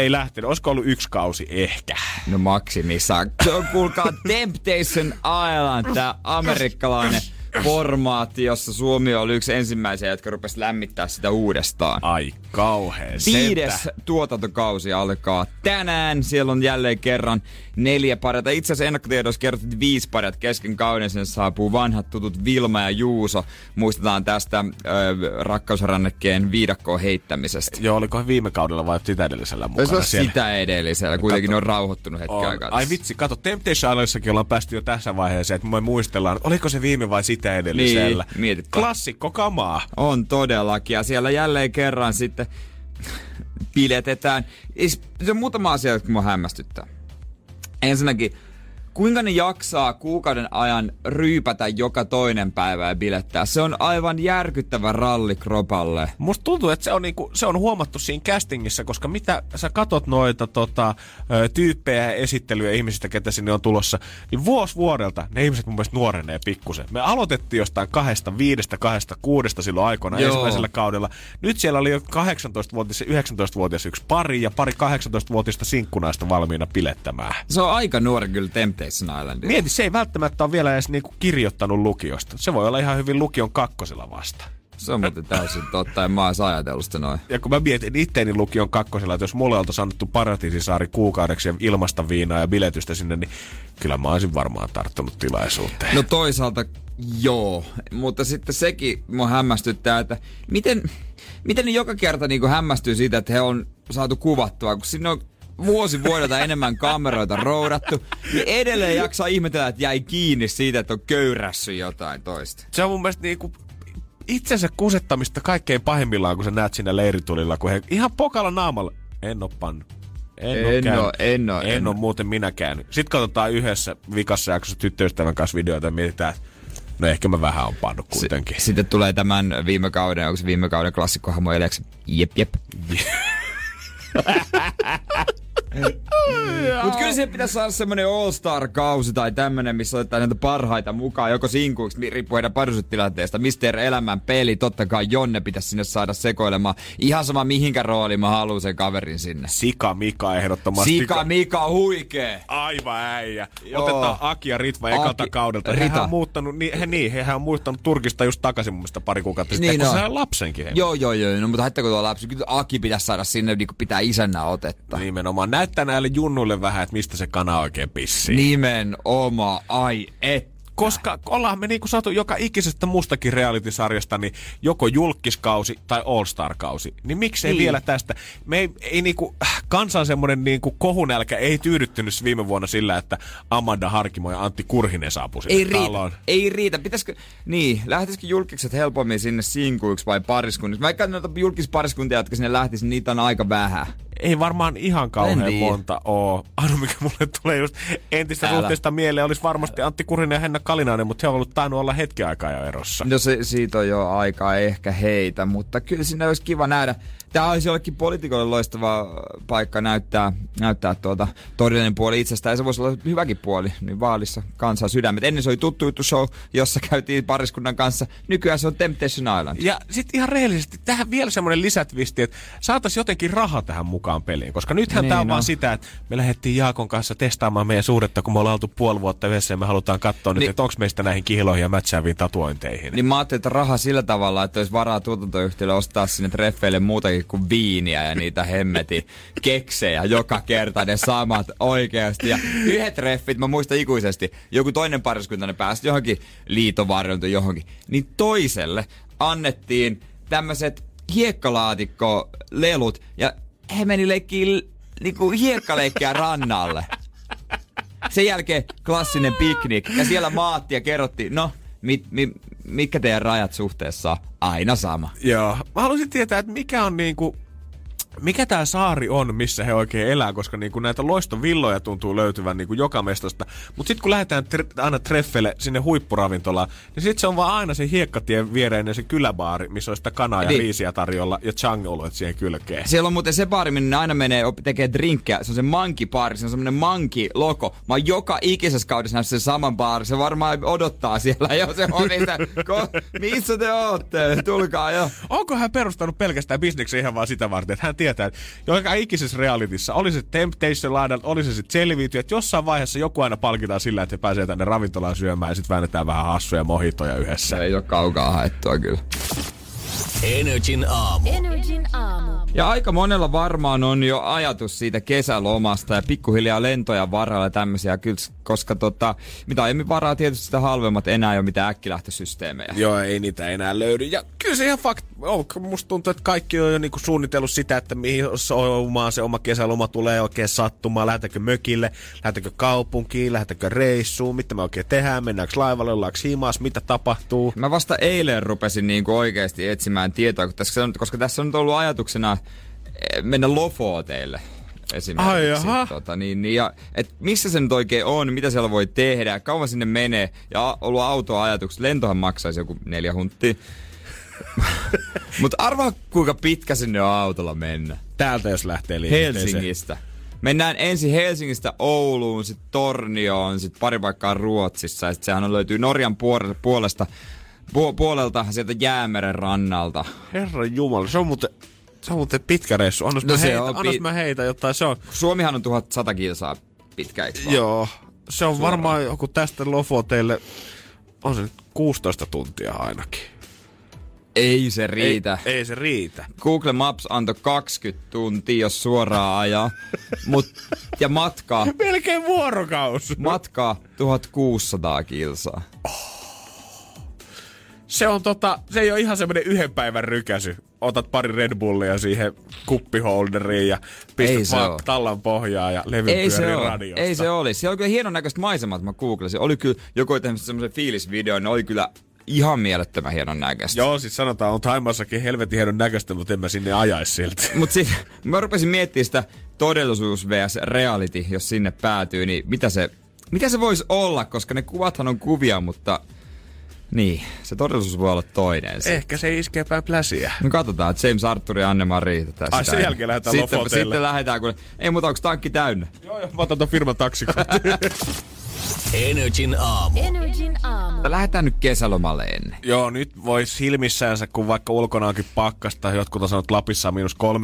ei lähtenyt. Olisiko ollut 1 kausi ehkä? No maksimissaan. Se on kuulkaa Temptation Island, tää amerikkalainen formaatti, jossa Suomi oli yksi ensimmäisiä, jotka rupesi lämmittää sitä uudestaan. Ai kauhea sentä. 5. tuotantokausi alkaa tänään. Siellä on jälleen kerran 4 paria. Itse asiassa ennakkotiedoissa kerrottiin 5 paria. Kesken kauden sen saapuu vanhat tutut Vilma ja Juuso. Muistetaan tästä rakkausrannekkeen viidakkoon heittämisestä. Joo, oliko viime kaudella vai sitä edellisellä mukana? Sitä edellisellä. Kuitenkin on rauhoittunut hetken aikaa. Ai vitsi, kato. Temptation Islandissakin ollaan päästy jo tässä vaiheessa, että me muistellaan, oliko se viime vai sitä edellisellä. Niin, klassikko kamaa. On todellakin. Ja siellä jälleen kerran sitten piletetään. Se on muutama asia, jotka mua hämmästyttää. Ensinnäkin, kuinka ne jaksaa kuukauden ajan ryypätä joka toinen päivä ja bilettää? Se on aivan järkyttävä ralli kropalle. Musta tuntuu, että se on huomattu siinä castingissa, koska mitä sä katot noita tyyppejä ja esittelyjä ihmisistä, ketä sinne on tulossa, niin vuosi vuodelta ne ihmiset mun mielestä nuorenee pikkusen. Me aloitettiin jostain 2, 5, 2, 6 silloin aikoina ensimmäisellä kaudella. Nyt siellä oli jo 18-vuotias ja 19-vuotias yksi pari ja pari 18-vuotiaista sinkkunaista valmiina bilettämään. Se on aika nuori kyllä Temptation Islandilla. Mieti, se ei välttämättä ole vielä edes kirjoittanut lukiosta. Se voi olla ihan hyvin lukion 2 vasta. Se on muuten täysin totta, en mä ois ajatellut sitä noin. Ja kun mä mietin itteeni lukion kakkosella, että jos mulle oltais annettu paratiisisaari kuukaudeksi ja ilmasta viinaa ja biletystä sinne, niin kyllä mä oisin varmaan tarttunut tilaisuuteen. No toisaalta joo, mutta sitten sekin mua hämmästyttää, että miten ne joka kerta niin hämmästyy siitä, että he on saatu kuvattua, kun sinne on vuosi vuodelta enemmän kameroita roudattu, niin edelleen jaksaa ihmetellä, että jäi kiinni siitä, että on köyrässyt jotain toista. Se on mun mielestä niinku itsensä kusettamista kaikkein pahimmillaan, kun sä näet siinä leiritulilla, kun he ihan pokalla naamalla. En oo pannut. En oo muuten minäkään. Sitten katsotaan yhdessä vikassa jaksossa tyttöystävän kanssa videoita ja mietitään, no ehkä mä vähän on pannut kuitenkin. Sitten tulee tämän viime kauden, onko se viime kauden klassikkohamo eleksi? Jep. Mut kyllä siihen pitäisi saada semmonen All-Star-kausi tai tämmönen, missä otetaan näitä parhaita mukaan, joko sinkuiksi, riippuu heidän parisuudetilanteesta. Mister Elämän peli, totta kai Jonne pitäisi sinne saada sekoilemaan. Ihan sama mihinkä rooliin mä haluun sen kaverin sinne. Sika Mika ehdottomasti. Sika Mika huikee! Aivan äijä. Joo. Otetaan Aki ja Ritva ekalta kaudelta. Hehän on muuttanut, muuttanut Turkista just takaisin mun mielestä pari kuukautta sitten, niin kun se on lapsenkin. Joo, no, mutta haittako tuo lapsi? Kyllä Aki pitäisi saada sinne, niin kuin pitää isännä otetta. Nimenomaan. Näyttää näille junnuille vähän, että mistä se kana oikein pissii. Nimenomaan, ai et. Koska ollaan me niinku saatu joka ikisestä mustakin reality-sarjasta, niin joko julkkiskausi tai all-star-kausi. Niin miksei vielä tästä? Me ei niinku, kansan semmonen niinku kohunälkä ei tyydyttynyt viime vuonna sillä, että Amanda Harkimo ja Antti Kurhinen saapuu sinne taloon. Ei riitä. Pitäisikö, niin, lähtisikö julkikset helpommin sinne sinkuiksi vai pariskunniksi? Mä eikä noita julkispariskuntia, jotka sinne lähtisi, niitä on aika vähän. Ei varmaan ihan kauhean monta oo. Ainoa mikä mulle tulee just entistä suhteesta mieleen olisi varmasti Antti Kurhinen ja Henna Kalinainen, mutta he on ollut tainnut olla hetki aikaa jo erossa. No siitä on jo aikaa ehkä heitä, mutta kyllä siinä olisi kiva nähdä. Tämä olisi jollekin poliitikolle loistava paikka näyttää tuota todellinen puoli itsestään. Ja se voisi olla hyväkin puoli, niin vaalissa kansan sydämet. Ennen se oli tuttu juttu show, jossa käytiin pariskunnan kanssa. Nykyään se on Temptation Island. Ja sitten ihan rehellisesti, tähän vielä semmoinen lisätvisti, että saataisiin jotenkin raha tähän mukaan peliin. Koska nythän niin, tämä on vaan sitä, että me lähdettiin Jaakon kanssa testaamaan meidän suhdetta, kun me ollaan oltu puoli vuotta yhdessä ja me halutaan katsoa nyt, että onko meistä näihin kihiloihin ja mätsääviin tatuointeihin. Niin mä ajattelin, että raha sillä tavalla, että olisi varaa tuotantoyhtiölle ostaa sinne treffeille muuta kuin viiniä ja niitä hemmeti keksejä joka kerta, ne samat oikeasti. Ja yhdet reffit, mä muistan ikuisesti, joku toinen pariskunta, ne pääsi johonkin liitovarjon tai johonkin, niin toiselle annettiin tämmöset hiekkalaatikkolelut ja he meni leikkiin niinku hiekkaleikkiä rannalle. Sen jälkeen klassinen piknik ja siellä maatti ja kerrottiin, no mitkä teidän rajat suhteessa on? Aina sama. Joo. Mä haluaisin tietää, että mikä tää saari on, missä he oikein elää, koska niinku näitä loistovilloja tuntuu löytyvän niinku joka mestasta. Mut sit kun lähdetään aina treffeille sinne huippuravintolaan, niin sit se on vaan aina se hiekkatien viereinen se kyläbaari, missä on sitä kanaa ja riisiä tarjolla ja chang-oluet siihen kylkeen. Siellä on muuten se baari, minne aina menee tekee drinkkejä. Se on se mankibaari, se on semmonen manki-loko. Mä oon joka ikisessä kaudessa nähnyt sen saman baari. Se varmaan odottaa siellä jo se on niitä. Missä te ootte? Tulkaa jo. Onko hän perustanut pelkästään bisneksen ihan vaan sitä varten, että hän tietää, että joka ikisessä realitissa, oli se Temptation Island, oli se sitten Selviytyjät, että jossain vaiheessa joku aina palkitaan sillä, että he pääsee tänne ravintolaan syömään ja sitten väännetään vähän hassuja mojitoja yhdessä. Ei ole kaukaa haettua kyllä. NRJ:n aamu. Ja aika monella varmaan on jo ajatus siitä kesälomasta ja pikkuhiljaa lentoja varrella ja tämmöisiä, koska mitä aiemmin varaa tietysti sitä halvemmat enää ei ole mitään äkkilähtösysteemejä. Joo, ei niitä enää löydy. Ja kyllä se ihan fakta, musta tuntuu, että kaikki on jo niinku suunnitellut sitä, että mihin se oma kesäloma tulee oikein sattumaan. Lähdetäänkö mökille, lähdetäänkö kaupunkiin, lähdetäänkö reissuun, mitä me oikein tehdään, mennäänkö laivalle, ollaanko himas, mitä tapahtuu. Mä vasta eilen rupesin niinku oikeasti etsimään tietoa, koska tässä on ollut ajatuksena mennä Lofoteille esimerkiksi. Missä se nyt oikein on, mitä siellä voi tehdä, kauan sinne menee ja ollut autoa ajatuksena. Lentohan maksaisi joku 4 €. Mutta arvaa kuinka pitkä sinne on autolla mennä. Täältä jos lähtee liikenteeseen. Helsingistä. Mennään ensin Helsingistä Ouluun, sitten Tornioon, sitten pari paikkaa Ruotsissa ja sitten sehän löytyy Norjan puolelta sieltä Jäämeren rannalta. Herranjumala, se on muuten pitkä reissu. Annas mä heitä jotain. Se on. Suomihan on 1100 kilsaa pitkä, eikö vaan? Joo. Se on suoraan. Varmaan joku tästä Lofoteille on se nyt 16 tuntia ainakin. Ei se riitä. Ei se riitä. Google Maps antoi 20 tuntia, jos suoraan ajaa. Ja matkaa. Melkein vuorokausi. Matkaa 1600 kilsaa. Se on se ei ole ihan semmoinen yhden päivän rykäsy. Otat pari Red Bullia siihen kuppiholderiin ja pistät tallan pohjaan ja levy pyörii radiosta. Ei se oli. Siellä oli kyllä hienon näköiset maisemat, mä googlasin. Oli kyllä, joku ei tehnyt semmoisen fiilisvideon, ne oli kyllä ihan mielettömän hienon näköistä. Joo, siis sanotaan, on Thaimassakin helvetin hienon näköistä, mutta en mä sinne ajaisi silti. Mut sit mä rupesin miettimään sitä todellisuus vs. reality, jos sinne päätyy, niin mitä se voisi olla, koska ne kuvathan on kuvia, mutta... Niin, se todellisuus voi olla toinen. Ehkä se iskee päin pläsiä. No katsotaan, että James Arthur ja Anne-Marie tätä. Ai sen jälkeen lähdetään Lofotelle. Sitten lähdetään, kun... Ei muuta, onko tankki täynnä? Joo, mä otan ton firman taksikohti. NRJ:n aamu. Lähdetään nyt kesälomalle ennen. Joo, nyt voi silmissäänsä, kun vaikka ulkonaankin pakkasta, jotkut on sanonut, että Lapissa on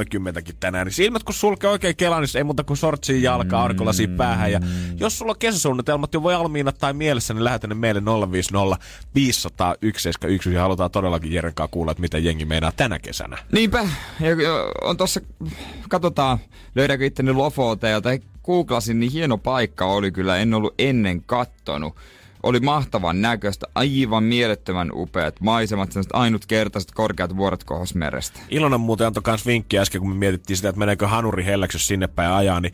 -30 tänään, niin silmät kun sulkee oikein kelaan, niin ei muuta kuin sortsiin jalkaa, aurinkolasiin päähän. Ja jos sulla on kesäsuunnitelmat, jo voi almiina tai mielessä, niin lähetä ne meille 050 500 171, ja halutaan todellakin Jeren kanssa kuulla, että mitä jengi meinaa tänä kesänä. Niinpä, on tossa, katsotaan, löydäänkö itteni Lofoteelta. Googlasin, niin hieno paikka oli kyllä, en ollut ennen kattonut. Oli mahtavan näköistä, aivan mielettömän upeat maisemat, sellaiset ainutkertaiset korkeat vuoret kohos merestä. Ilona muuten antoi myös vinkkiä äsken, kun me mietittiin sitä, että meneekö hanuri helläksi, jos sinne päin ajaa, niin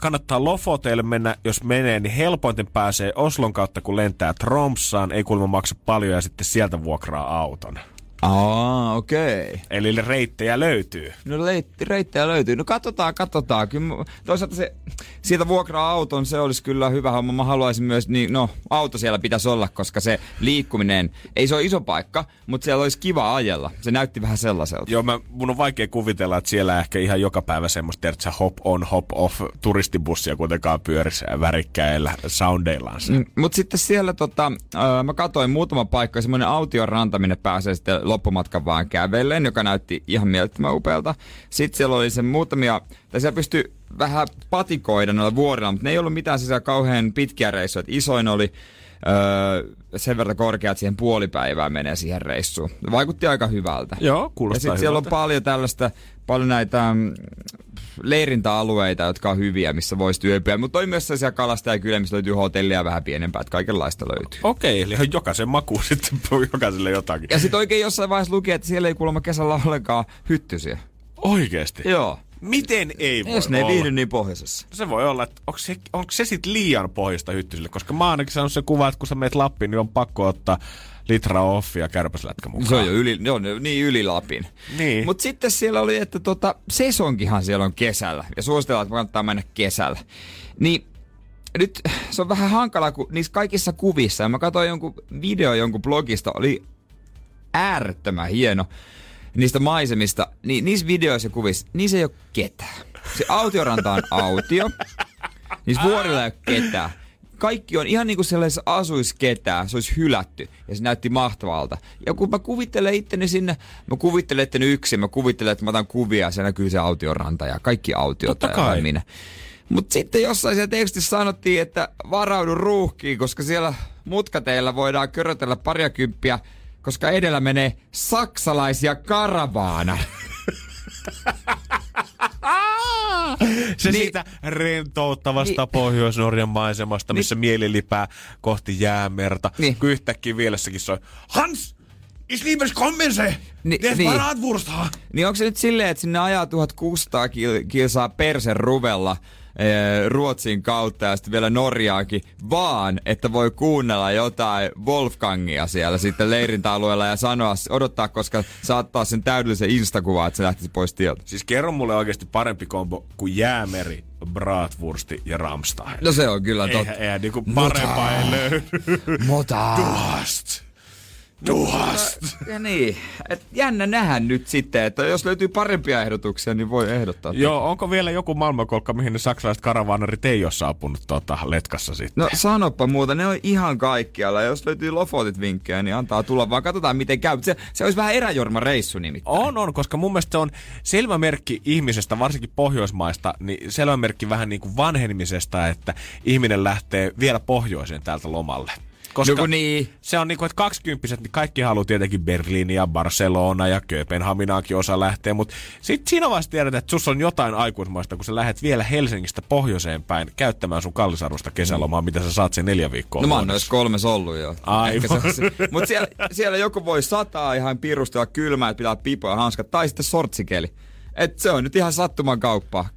kannattaa Lofoteille mennä, jos menee, niin helpoiten pääsee Oslon kautta, kun lentää Tromsaan, ei kuulemma maksa paljon ja sitten sieltä vuokraa auton. Okei. Eli reittejä löytyy. No reittejä löytyy. No katsotaan. Kyllä, toisaalta se, siitä vuokra-auton, se olisi kyllä hyvä homma. Mä haluaisin myös, niin no auto siellä pitäisi olla, koska se liikkuminen, ei se ole iso paikka, mutta siellä olisi kiva ajella. Se näytti vähän sellaiselta. Joo, mun on vaikea kuvitella, että siellä ehkä ihan joka päivä semmoista tertsä hop on, hop off turistibussia kuitenkaan pyörissä värikkäillä soundeillaan. Mutta sitten siellä mä katsoin muutama paikka, semmoinen Aution ranta, minne pääsee sitten loppumatkan vaan kävellen, joka näytti ihan mielettömän upealta. Sitten siellä oli se muutamia, tai siellä pystyi vähän patikoida noilla vuorilla, mutta ne ei ollut mitään siellä kauhean pitkiä reissuja. Isoin oli sen verran korkea, että siihen puolipäivään menee siihen reissuun. Vaikutti aika hyvältä. Joo, kuulostaa ja sitten siellä on paljon näitä leirintäalueita, jotka on hyviä, missä voisi yöpyä. Mutta on myös sellaisia kalastajakyliä, missä löytyy hotellia vähän pienempää, että kaikenlaista löytyy. Okei, eli jokaisen makuun sitten, jokaiselle jotakin. Ja sitten oikein jossain vaiheessa luki, että siellä ei kuulemma kesällä ollenkaan hyttysiä. Oikeesti? Joo. Miten ei voi olla? Jos ne ei viihdy niin pohjoisessa. Se voi olla, että onko se sitten liian pohjoista hyttysille? Koska mä oon ainakin saanut se kuva, että kun sä meet Lappiin, niin on pakko ottaa litra offia kärpäslätkä mukaan. Se on jo yli Lapin. Niin. Mutta sitten siellä oli, että sesonkihan siellä on kesällä. Ja suositellaan, että kannattaa mennä kesällä. Niin nyt se on vähän hankalaa, kun niissä kaikissa kuvissa, ja mä katsoin jonkun video jonkun blogista, oli äärettömän hieno. Niistä maisemista, niin niissä videoissa ja kuvissa, niissä ei ole ketään. Se Autioranta on autio, niissä vuorilla ei ole ketään. Kaikki on ihan niin kuin sellaisessa asuisi ketään, se olisi hylätty ja se näytti mahtavalta. Ja kun mä kuvittelen itteni sinne, mä kuvittelen itteni yksin, mä kuvittelen, että mä otan kuvia ja se näkyy se Autioranta ja kaikki autiota ja minä. Mutta sitten jossain siellä tekstissä sanottiin, että varaudu ruuhkiin, koska siellä mutkateillä voidaan körötellä pariakymppiä, koska edellä menee saksalaisia karavaana. Se siitä rentouttavasta Pohjois-Norjan maisemasta, missä mieli lipää kohti jäämerta. Kun yhtäkkiä vielässäkin soi, Hans! Ich liebes kommense! Des paratwurstaa! Niin onko se nyt silleen, että sinne ajaa 1600 kilsaa persen ruvella Ruotsin kautta ja sitten vielä Norjaakin, vaan että voi kuunnella jotain Wolfgangia siellä sitten leirintäalueella ja sanoa, odottaa, koska saattaa sen täydellisen Insta-kuvaa, että se lähtisi pois tieltä. Siis kerro mulle oikeasti parempi kombo kuin Jäämeri, bratwursti ja Rammstein. No se on kyllä totta. Eihän niinku parempaa ei löydy. Tuhast! Ja niin, et jännä nähdä nyt sitten, että jos löytyy parempia ehdotuksia, niin voi ehdottaa. Joo, onko vielä joku maailmankolkka, mihin ne saksalaiset karavaanarit ei ole saapunut letkassa sitten? No sanoppa muuta, ne on ihan kaikkialla. Jos löytyy Lofotit vinkkejä, niin antaa tulla vaan, katsotaan miten käy. Se olisi vähän eräjorma reissu nimittäin. On, koska mun mielestä se on selvä merkki ihmisestä, varsinkin Pohjoismaista, niin selvä merkki vähän niin kuin vanhenemisesta, että ihminen lähtee vielä pohjoiseen täältä lomalle. Koska niin. Se on niinku, että kaksikymppiset, niin kaikki haluaa tietenkin Berliiniä, Barcelona ja Kööpenhaminaankin osa lähtee, mutta sit siinä vaiheessa tiedät, että sus on jotain aikuismaista, kun sä lähet vielä Helsingistä pohjoiseen päin käyttämään sun kallisarvoista kesälomaa, mitä sä saat sen 4 viikkoa. No mä oon noissa 3 ollut jo. Mutta siellä joku voi sataa ihan pirustaa kylmää, että pitää pipoja hanskat, tai sitten sortsikeli. Et se on nyt ihan sattuman kauppaa.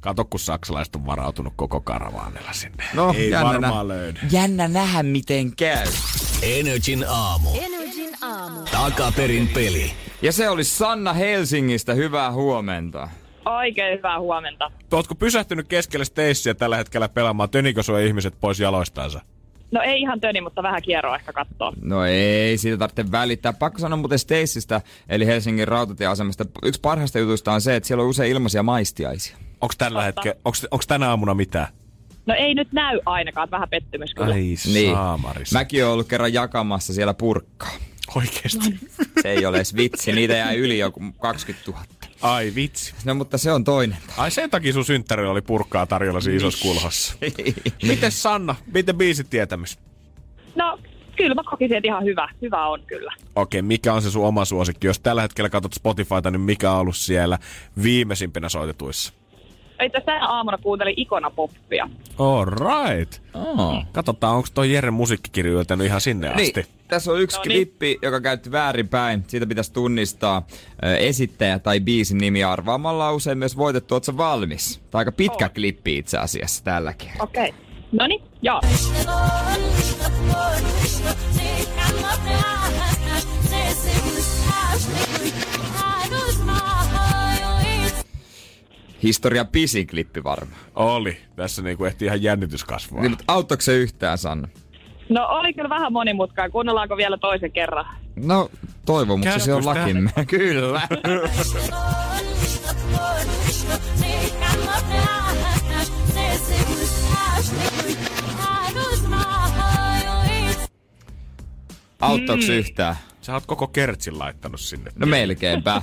Kato, kun saksalaiset on varautunut koko karavaanilla sinne. No, ei varmaan löydy. Jännä nähdä, miten käy. NRJ:n aamu. NRJ:n aamu. Takaperin peli. Ja se oli Sanna Helsingistä. Hyvää huomenta. Oikein hyvää huomenta. Ootko pysähtynyt keskelle steissiä tällä hetkellä pelaamaan? Tönikö sua ihmiset pois jaloistansa? No ei ihan töni, mutta vähän kieroa ehkä kattoo. No ei, siitä tarvitse välittää. Pakko sanoa muuten Steissistä, eli Helsingin rautatieasemasta. Yksi parhaista jutuista on se, että siellä on usein ilmaisia maistiaisia. Onko tällä hetkellä, onko tänä aamuna mitään? No ei nyt näy ainakaan, vähän pettymys kyllä. Ai saamaris. Niin. Mäkin oon ollut kerran jakamassa siellä purkkaa. Oikeesti? Se ei ole edes vitsi, niitä jää yli joku 20 000. Ai vitsi. No mutta se on toinen. Ai sen takia sun synttärillä oli purkkaa tarjolla siinä isossa kulhossa. Mites Sanna, miten biisit tietämis? No kyllä mä kokisin, että ihan hyvä. Hyvä on kyllä. Okei, mikä on se sun oma suosikki? Jos tällä hetkellä katsot Spotifyta, niin mikä on ollut siellä viimeisimpinä soitetuissa? Itse tänä aamuna kuuntelin Ikonapoppia. All right. Oh. Katsotaan, onko toi Jeren musiikkikirja yötänyt ihan sinne asti. Niin. Tässä on yksi klippi, joka käytti väärinpäin. Siitä pitäisi tunnistaa esittäjä tai biisin nimi arvaamalla usein myös voitettu. Ootko sä valmis? Tämä on aika pitkä klippi itse asiassa tällä kertaa. Okei. Okay. Noniin, joo. Historian pisin klippi varmaan. Oli. Tässä niinku ehti ihan jännitys kasvaa. Niin, mutta auttoiko se yhtään, Sanna? No oli kyllä vähän monimutkaa. Kuunnellaanko vielä toisen kerran? No toivomuksesi on lakimme. Kyllä. Auttoiko se yhtään? Sä oot koko kertsin laittanut sinne. No melkeinpä.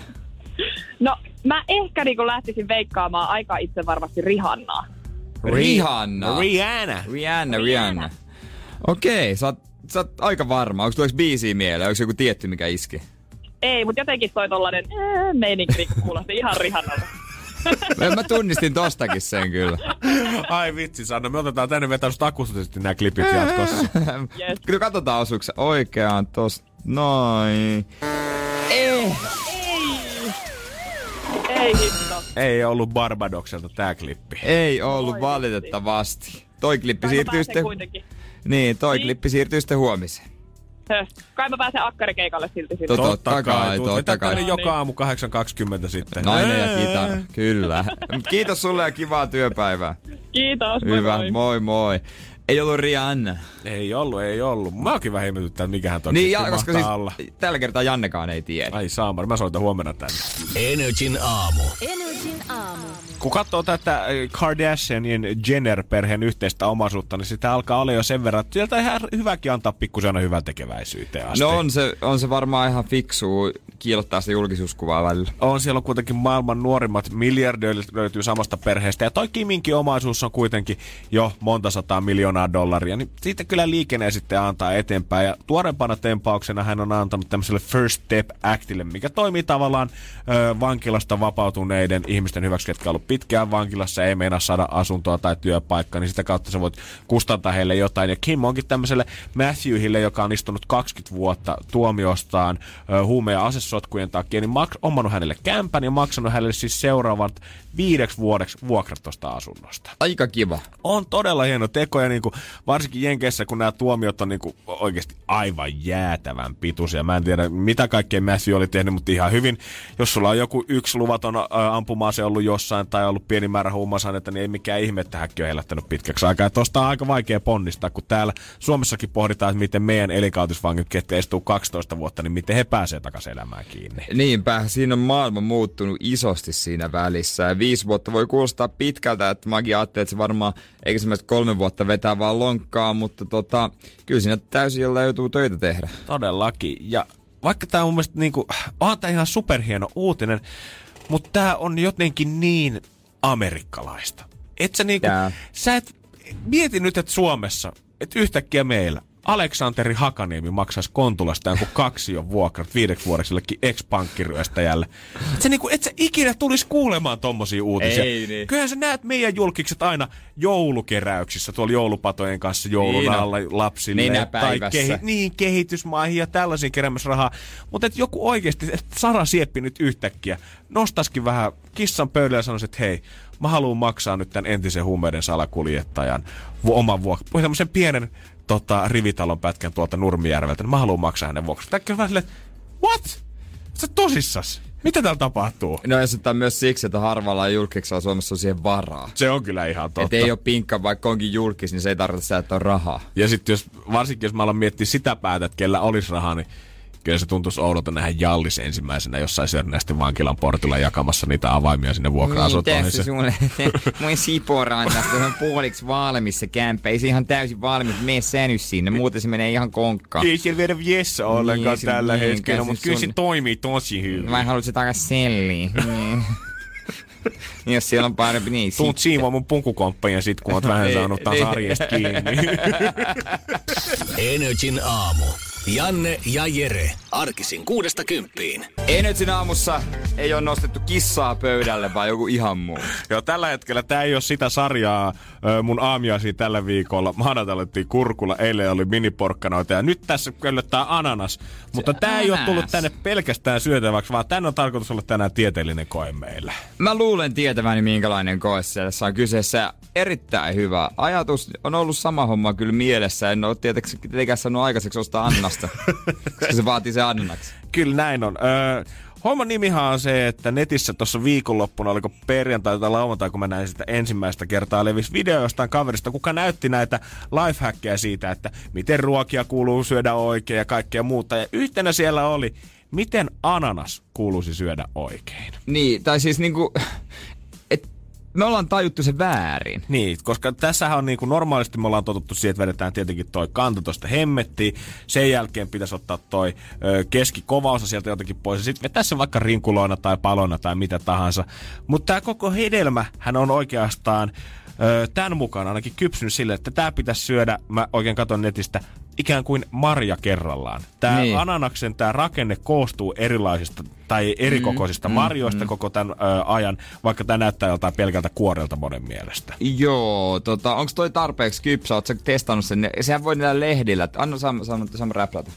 No, mä ehkä niinku lähtisin veikkaamaan aika itse varmasti Rihannaa. Rihanna. Rihanna. Okei, sä oot aika varma. Onko tuleeko biisiä mieleen? Onko joku tietty, mikä iski? Ei, mutta jotenkin toi tollanen meininki kuulosti ihan Rihannalta. Mä tunnistin tostakin sen kyllä. Ai vitsi, Sanna. Me otetaan tänne vetäystä akustisesti nää klipit jatkossa. Yes. Kyllä katsotaan osuuksä oikeaan tosta. Noin. Ei hitto. Ei ollut Barbadokselta tää klippi. Ei ollut valitettavasti. Toi klippi siirtyy sitten huomiseen. Kai mä pääsen akkarikeikalle silti. Totta kai. Joka aamu 8.20 sitten. Nainen ja kitara, kyllä. Kiitos sulle ja kivaa työpäivää. Kiitos, moi. Hyvä, moi. Ei ollut Rihanna. Ei ollut. Mä oonkin vähän ihmetyttää, että mikähän toi niin, koska siis alla. Tällä kertaa Jannekaan ei tiedä. Ai saamari, mä soitan huomenna tänne. NRJ:n aamu. Kun katsoo tätä Kardashianien Jenner-perheen yhteistä omaisuutta, niin sitä alkaa olla jo sen verran, että sieltä on ihan hyväkin antaa pikkusena hyvän tekeväisyyteen asti. No on se varmaan ihan fiksuu kiilottaa sitä julkisuuskuvaa välillä. On, siellä on kuitenkin maailman nuorimmat miljardöörit löytyy samasta perheestä. Ja toi Kiminkin omaisuus on kuitenkin jo monta sataa miljoonaa $100 million, niin siitä kyllä liikenee sitten antaa eteenpäin. Ja tuorempana tempauksena hän on antanut tämmöiselle First Step Actille, mikä toimii tavallaan vankilasta vapautuneiden ihmisten hyväksi, jotka on ollut pitkään vankilassa, ei meinaa saada asuntoa tai työpaikkaa, niin sitä kautta sä voit kustantaa heille jotain. Ja Kim onkin tämmöiselle Matthewhille, joka on istunut 20 vuotta tuomiostaan huume- ja asesotkujen takia, niin omannut hänelle kämpän ja maksanut hänelle siis seuraavat 5 vuodeksi vuokrat tuosta asunnosta. Aika kiva. On todella hieno teko ja niinku, varsinkin Jenkeissä, kun nämä tuomiot on niinku oikeasti aivan jäätävän pituisia. Mä en tiedä, mitä kaikkea Matthew oli tehnyt, mutta ihan hyvin. Jos sulla on joku yksi luvaton ampuma-ase ollut jossain tai ollut pieni määrä huumausainetta, niin ei mikään ihme, että häkki on helättänyt pitkäksi aikaa. Ja tosta on aika vaikea ponnistaa, kun täällä Suomessakin pohditaan, että miten meidän elinkautisvangit, ketkä istuu 12 vuotta, niin miten he pääsee takaisin elämään kiinni. Niinpä, siinä on maailma muuttunut isosti siinä välissä. Ja 5 vuotta voi kuulostaa pitkältä, että mäkin ajattelin, että se varmaan eikä semmoista 3 vuotta vetää vaan lonkkaa, mutta kyllä siinä täysin jolla joutuu töitä tehdä. Todellakin. Ja vaikka tää on mun mielestä niinku, onhan tää ihan superhieno uutinen, mutta tää on jotenkin niin amerikkalaista. Et sä niinku, sä et mieti nyt, että Suomessa, että yhtäkkiä meillä Aleksanteri Hakaniemi maksaisi Kontulastaan kuin kaksion vuokrat 5 vuodeksi jollekin ex-pankkiryöstäjälle. Se niinku, et sä ikinä tulisi kuulemaan tommosia uutisia. Ei, niin. Kyllähän sä näet meidän julkikset aina joulukeräyksissä tuolla joulupatojen kanssa joulun niin alla lapsille. Minä tai kehitysmaihin ja tällaisiin keräämässä rahaa. Mutta et joku oikeesti, et Sara Sieppi nyt yhtäkkiä nostaskin vähän kissan pöydällä ja sanoisi, että hei, mä haluun maksaa nyt tän entisen huumeiden salakuljettajan oman vuokran. Tämmösen pienen rivitalon pätkän tuolta Nurmijärveltä, niin mä haluun maksaa hänen vuokran. Tämäkin vähän silleen, what? Sä tosissas? Mitä täällä tapahtuu? No ja sitten myös siksi, että harvalla julkiksella Suomessa on siihen varaa. Se on kyllä ihan totta. Et ei ole pinkka, vaikka onkin julkis, niin se ei tarvita säätää rahaa. Ja sitten jos, varsinkin jos mä alan miettiä sitä päätä, että kellä olisi rahaa, niin kyllä se tuntuisi oudolta nähdä Jallis ensimmäisenä jossain Sörnäisten vankilan portilla jakamassa niitä avaimia sinne vuokra-asuntoihin. Niin, tässä mun Siporanta, se on puoliksi valmis se kämppä. Ei se ihan täysin valmis, mene sä nyt sinne, muuten se menee ihan konkkaan. Ei siellä viedä viessä ollenkaan niin, tällä hetkellä, mutta kyllä se toimii tosi hyvin. Vai haluatko se takas selliin? Niin, jos siellä on parempi, niin sitten. Tuut siivoa mun punkukomppania sit, kun oot vähän saanut taas arjesta kiinni. NRJ:n aamu. Janne ja Jere, arkisin 6–10. Ei nyt siinä aamussa ei ole nostettu kissaa pöydälle, vaan joku ihan muu. Joo, tällä hetkellä tää ei ole sitä sarjaa mun aamiaisia tällä viikolla. Maanantaina alettiin kurkulla, eilen oli miniporkkanoita ja nyt tässä köllöttää ananas. Mutta tää ei ole tullut tänne pelkästään syötäväksi, vaan tänne on tarkoitus olla tänään tieteellinen koe meillä. Mä luulen tietäväni minkälainen koe tässä on kyseessä. Erittäin hyvä ajatus. On ollut sama homma kyllä mielessä. En ole tietenkään sanonut aikaiseksi ostaa annas. Koska se vaatii se annaks. Kyllä näin on. Homman nimihan on se, että netissä tuossa viikonloppuna, oliko perjantai tai lauantai, kun mä näin sitä ensimmäistä kertaa levisi video jostain kaverista, kuka näytti näitä lifehackkejä siitä, että miten ruokia kuuluu syödä oikein ja kaikkea muuta. Ja yhtenä siellä oli, miten ananas kuuluisi syödä oikein. Niin, tai siis niinku... Me ollaan tajuttu se väärin. Niin, koska tässähän on niin kuin normaalisti me ollaan totuttu siihen, että vedetään tietenkin toi kanta tosta hemmettiin. Sen jälkeen pitäisi ottaa toi keskikovaosa sieltä jotenkin pois. Ja sitten vetää se vaikka rinkuloina tai palona tai mitä tahansa. Mutta tämä koko hedelmähän on oikeastaan tämän mukaan ainakin kypsynyt sille, että tämä pitäisi syödä, mä oikein katon netistä, ikään kuin marja kerrallaan. Tämä niin. Ananaksen tämä rakenne koostuu erilaisista tai erikokoisista marjoista koko tämän ajan, vaikka tämä näyttää joltain pelkältä kuorelta monen mielestä. Joo, onko toi tarpeeksi kypsä? Oletko testannut sen? Sehän voi näillä lehdillä. Anna Sam räplätä.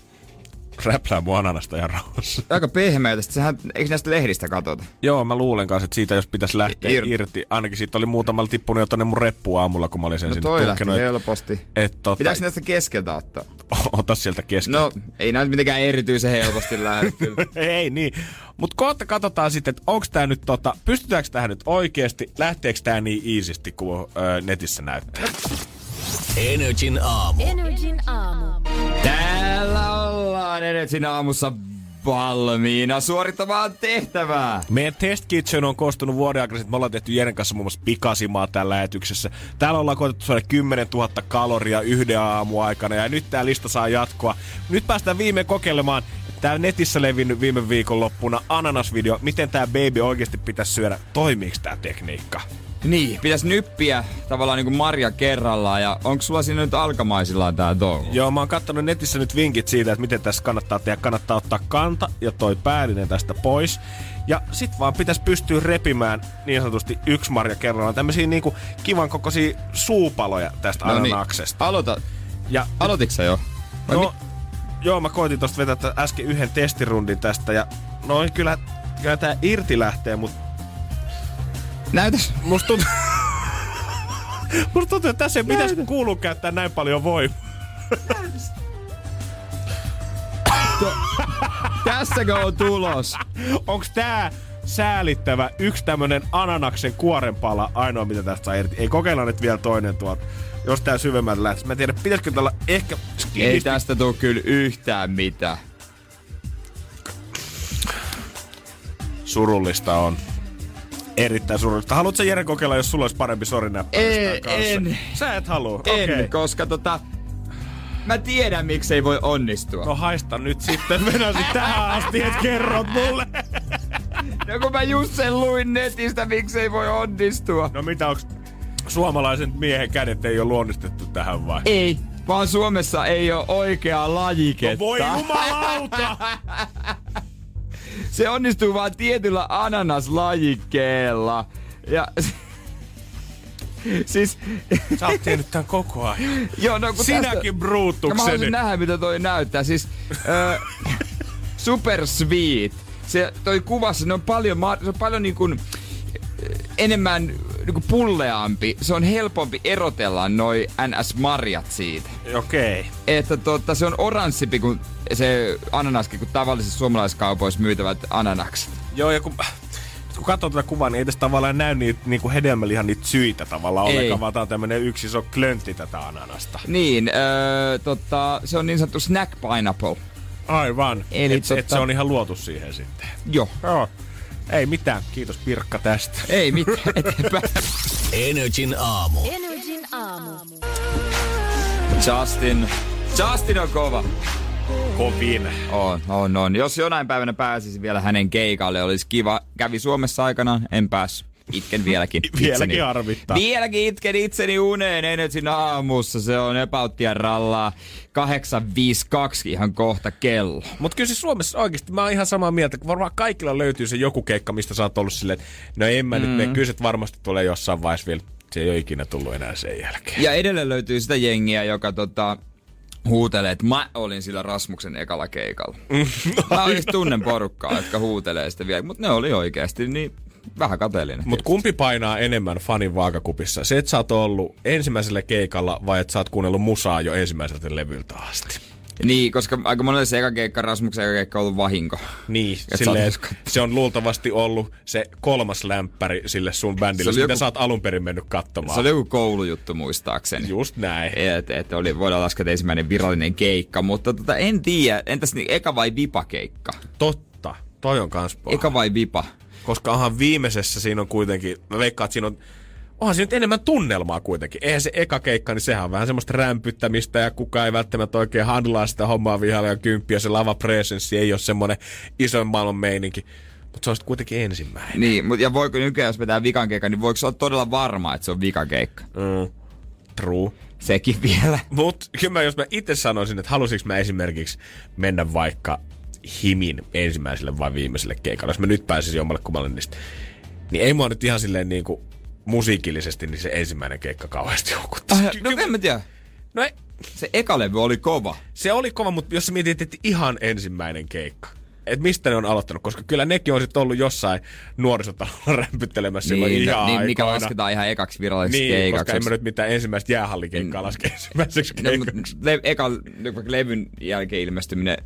Räplää mua ananasta ihan rauhassa. Aika pehmeätä. Sehän, eikö näistä lehdistä katsota? Joo, mä luulen kanssa, että siitä jos pitäisi lähteä irti. Ainakin siitä oli muutamalla tippunut jo tonne mun reppuun aamulla, kun mä olin sen sinne toi lähti helposti. Pitääkö näistä keskeltä ottaa? Ota sieltä keskeltä. No, ei näin mitenkään erityisen helposti lähde. Ei niin. Mut kohta katsotaan sitten, että onks tää nyt pystytäänkö tähän nyt oikeesti? Lähteekö tää niin iisisti, kun netissä näyttää? NRJ:n aamu. NRJ:n aamu. Täällä ollaan NRJ:n aamussa valmiina suorittamaan tehtävää. Meidän Test Kitchen on koostunut vuoden aikana, että me ollaan tehty Jeren kanssa muun muassa pikasimaa täällä lähetyksessä. Täällä ollaan koetettu saada 10 000 kaloria yhden aamun aikana ja nyt tää lista saa jatkoa. Nyt päästään viimein kokeilemaan tää netissä levinnyt viime viikon loppuna ananasvideo. Miten tää baby oikeesti pitäisi syödä? Toimiiks tää tekniikka? Niin, pitäisi nyppiä tavallaan niin kuin marja kerrallaan, ja onko sulla siinä nyt alkamaisillaan tää touhu? Joo, mä oon kattonut netissä nyt vinkit siitä, että miten tässä kannattaa tehdä. Kannattaa ottaa kanta ja toi päällinen tästä pois. Ja sit vaan pitäisi pystyä repimään niin sanotusti yksi marja kerrallaan. Tämmösiä niinku kivan kokoisia suupaloja tästä ananaksesta. Aloita. Aloititko sä jo? No, joo, mä koitin tosta vetää äsken yhden testirundin tästä, ja noin kyllä tää irti lähtee, mutta... Näytäs. Musta tuntuu, että tässä ei pitäisi kuulua käyttää näin paljon voimaa. Tässäkö on tulos? Onks tää säälittävä yksi tämmönen ananaksen kuorenpala ainoa, mitä tästä saa irti? Ei kokeilla nyt vielä toinen tuolta. Jos tää syvemmältä lähtee. Mä en tiedä, pitäisikö tällä ehkä... Ei tästä tuu kyllä yhtään mitään. Surullista on. Erittäin surullista. Haluatko sä Jere kokeilla, jos sulla olisi parempi sorinäppäystä kanssa? En. Sä et halua? En, okay. Koska mä tiedän, miksei voi onnistua. No haista nyt sitten. Mennään sit tähän asti, et kerrot mulle. No kun mä just sen luin netistä, miksei voi onnistua. No mitä, onks suomalaisen miehen kädet ei ole luonnistettu tähän vai? Ei. vaan Suomessa ei ole oikeaa lajiketta. No voi jumalauta! Se onnistuu vaan tietyllä ananaslajikkeella. Ja... Siis... Sä oot tiennyt tän koko ajan. Joo, no kun sinäkin tästä... bruuttukseni. Mä haluaisin nähdä, mitä toi näyttää. Siis... super sweet. Se toi kuvassa, ne on paljon, se on paljon niin kuin, enemmän niin kuin pulleampi. Se on helpompi erotella noi NS-marjat siitä. Okei. Okay. Että totta, se on oranssimpi kuin se ananaskin, kuin tavallisissa suomalaiskaupoissa myytävät ananakset. Joo, ja kun katsoo tätä kuvaa, niin ei tässä tavallaan näy niitä niinku hedelmälihan niitä syitä tavallaan ollenkaan, vaan tää on tämmönen yksi iso klöntti tätä ananasta. Niin, se on niin sanottu snack pineapple. Aivan. Eli se on ihan luotu siihen sitten. Joo. Ei mitään. Kiitos Pirkka tästä. Ei mitään. Eteenpäin. NRJ:n aamu. Justin on kova. Kovin. On. Jos jonain päivänä pääsisi vielä hänen keikalle, olisi kiva. Kävi Suomessa aikanaan, en päässyt. Itken vieläkin. Vieläkin harvittaa. Vieläkin itken itseni uneen, NRJ:n aamussa. Se on epäuttia rallaa. 8:52 ihan kohta kello. Mut kyllä siis Suomessa oikeesti mä oon ihan samaa mieltä, kun varmaan kaikilla löytyy se joku keikka, mistä sä oot ollut silleen, että no en mä nyt mene. Kyllä se varmasti tulee jossain vaiheessa vielä. Se ei ole ikinä tullut enää sen jälkeen. Ja edelleen löytyy sitä jengiä, joka huutelee, että mä olin sillä Rasmuksen ekalla keikalla. Mä oikeesti tunnen porukkaa, jotka huutelee sitä vielä, mutta ne oli oikeesti niin... Vähän kateellinen. Mut kumpi painaa enemmän fanin vaakakupissa? Se, että sä oot ollut ensimmäisellä keikalla vai että sä oot kuunnellut musaa jo ensimmäiseltä levyltä asti? Niin, koska aika monelle se eka keikka, Rasmuksen eka keikka on ollut vahinko. Niin, silleen, se on luultavasti ollut se kolmas lämppäri sille sun bändille, mitä sä oot alun perin mennyt katsomaan. Se oli joku koulujuttu muistaakseni. Just näin. Et oli, voidaan laskea, että ensimmäinen virallinen keikka, mutta en tiedä, entäs niin eka vai vipa keikka? Totta, toi on kans paha. Eka vai vipa? Koska onhan viimeisessä siinä on kuitenkin, mä veikkaan, että onhan siinä nyt enemmän tunnelmaa kuitenkin. Eihän se eka keikka, niin sehän on vähän semmoista rämpyttämistä ja kukaan ei välttämättä oikein handlaa sitä hommaa vihalla ja kymppiä. Se lava presenssi ei ole semmoinen isoin maailman meininki. Mutta se on sitten kuitenkin ensimmäinen. Niin, ja voiko nykyään, jos vetää vikan keikka, niin voiko se olla todella varma, että se on vikan keikka? True. Sekin vielä. Mut kyllä jos mä itse sanoisin, että halusinko mä esimerkiksi mennä vaikka... Himin ensimmäiselle vai viimeiselle keikalle. Jos mä nyt pääsisin jommalle kummalle niistä, niin ei mua nyt ihan silleen niinku musiikillisesti niin se ensimmäinen keikka kauheasti houkuttaa. No en mä tiedä. No ei. Se eka levy oli kova. Se oli kova, mutta jos sä mietit, että ihan ensimmäinen keikka. Et mistä ne on aloittanut, koska kyllä nekin on sitten ollut jossain nuorisotalolla rämpyttelemässä niin, ihan niin, mikä lasketaan ihan ekaksi viralliseksi keikaksi. Niin, koska en mä nyt mitään ensimmäistä jäähallikeikkaa laske ensimmäiseksi keikaksi. No, ekan levyn jälkeen ilmestyminen,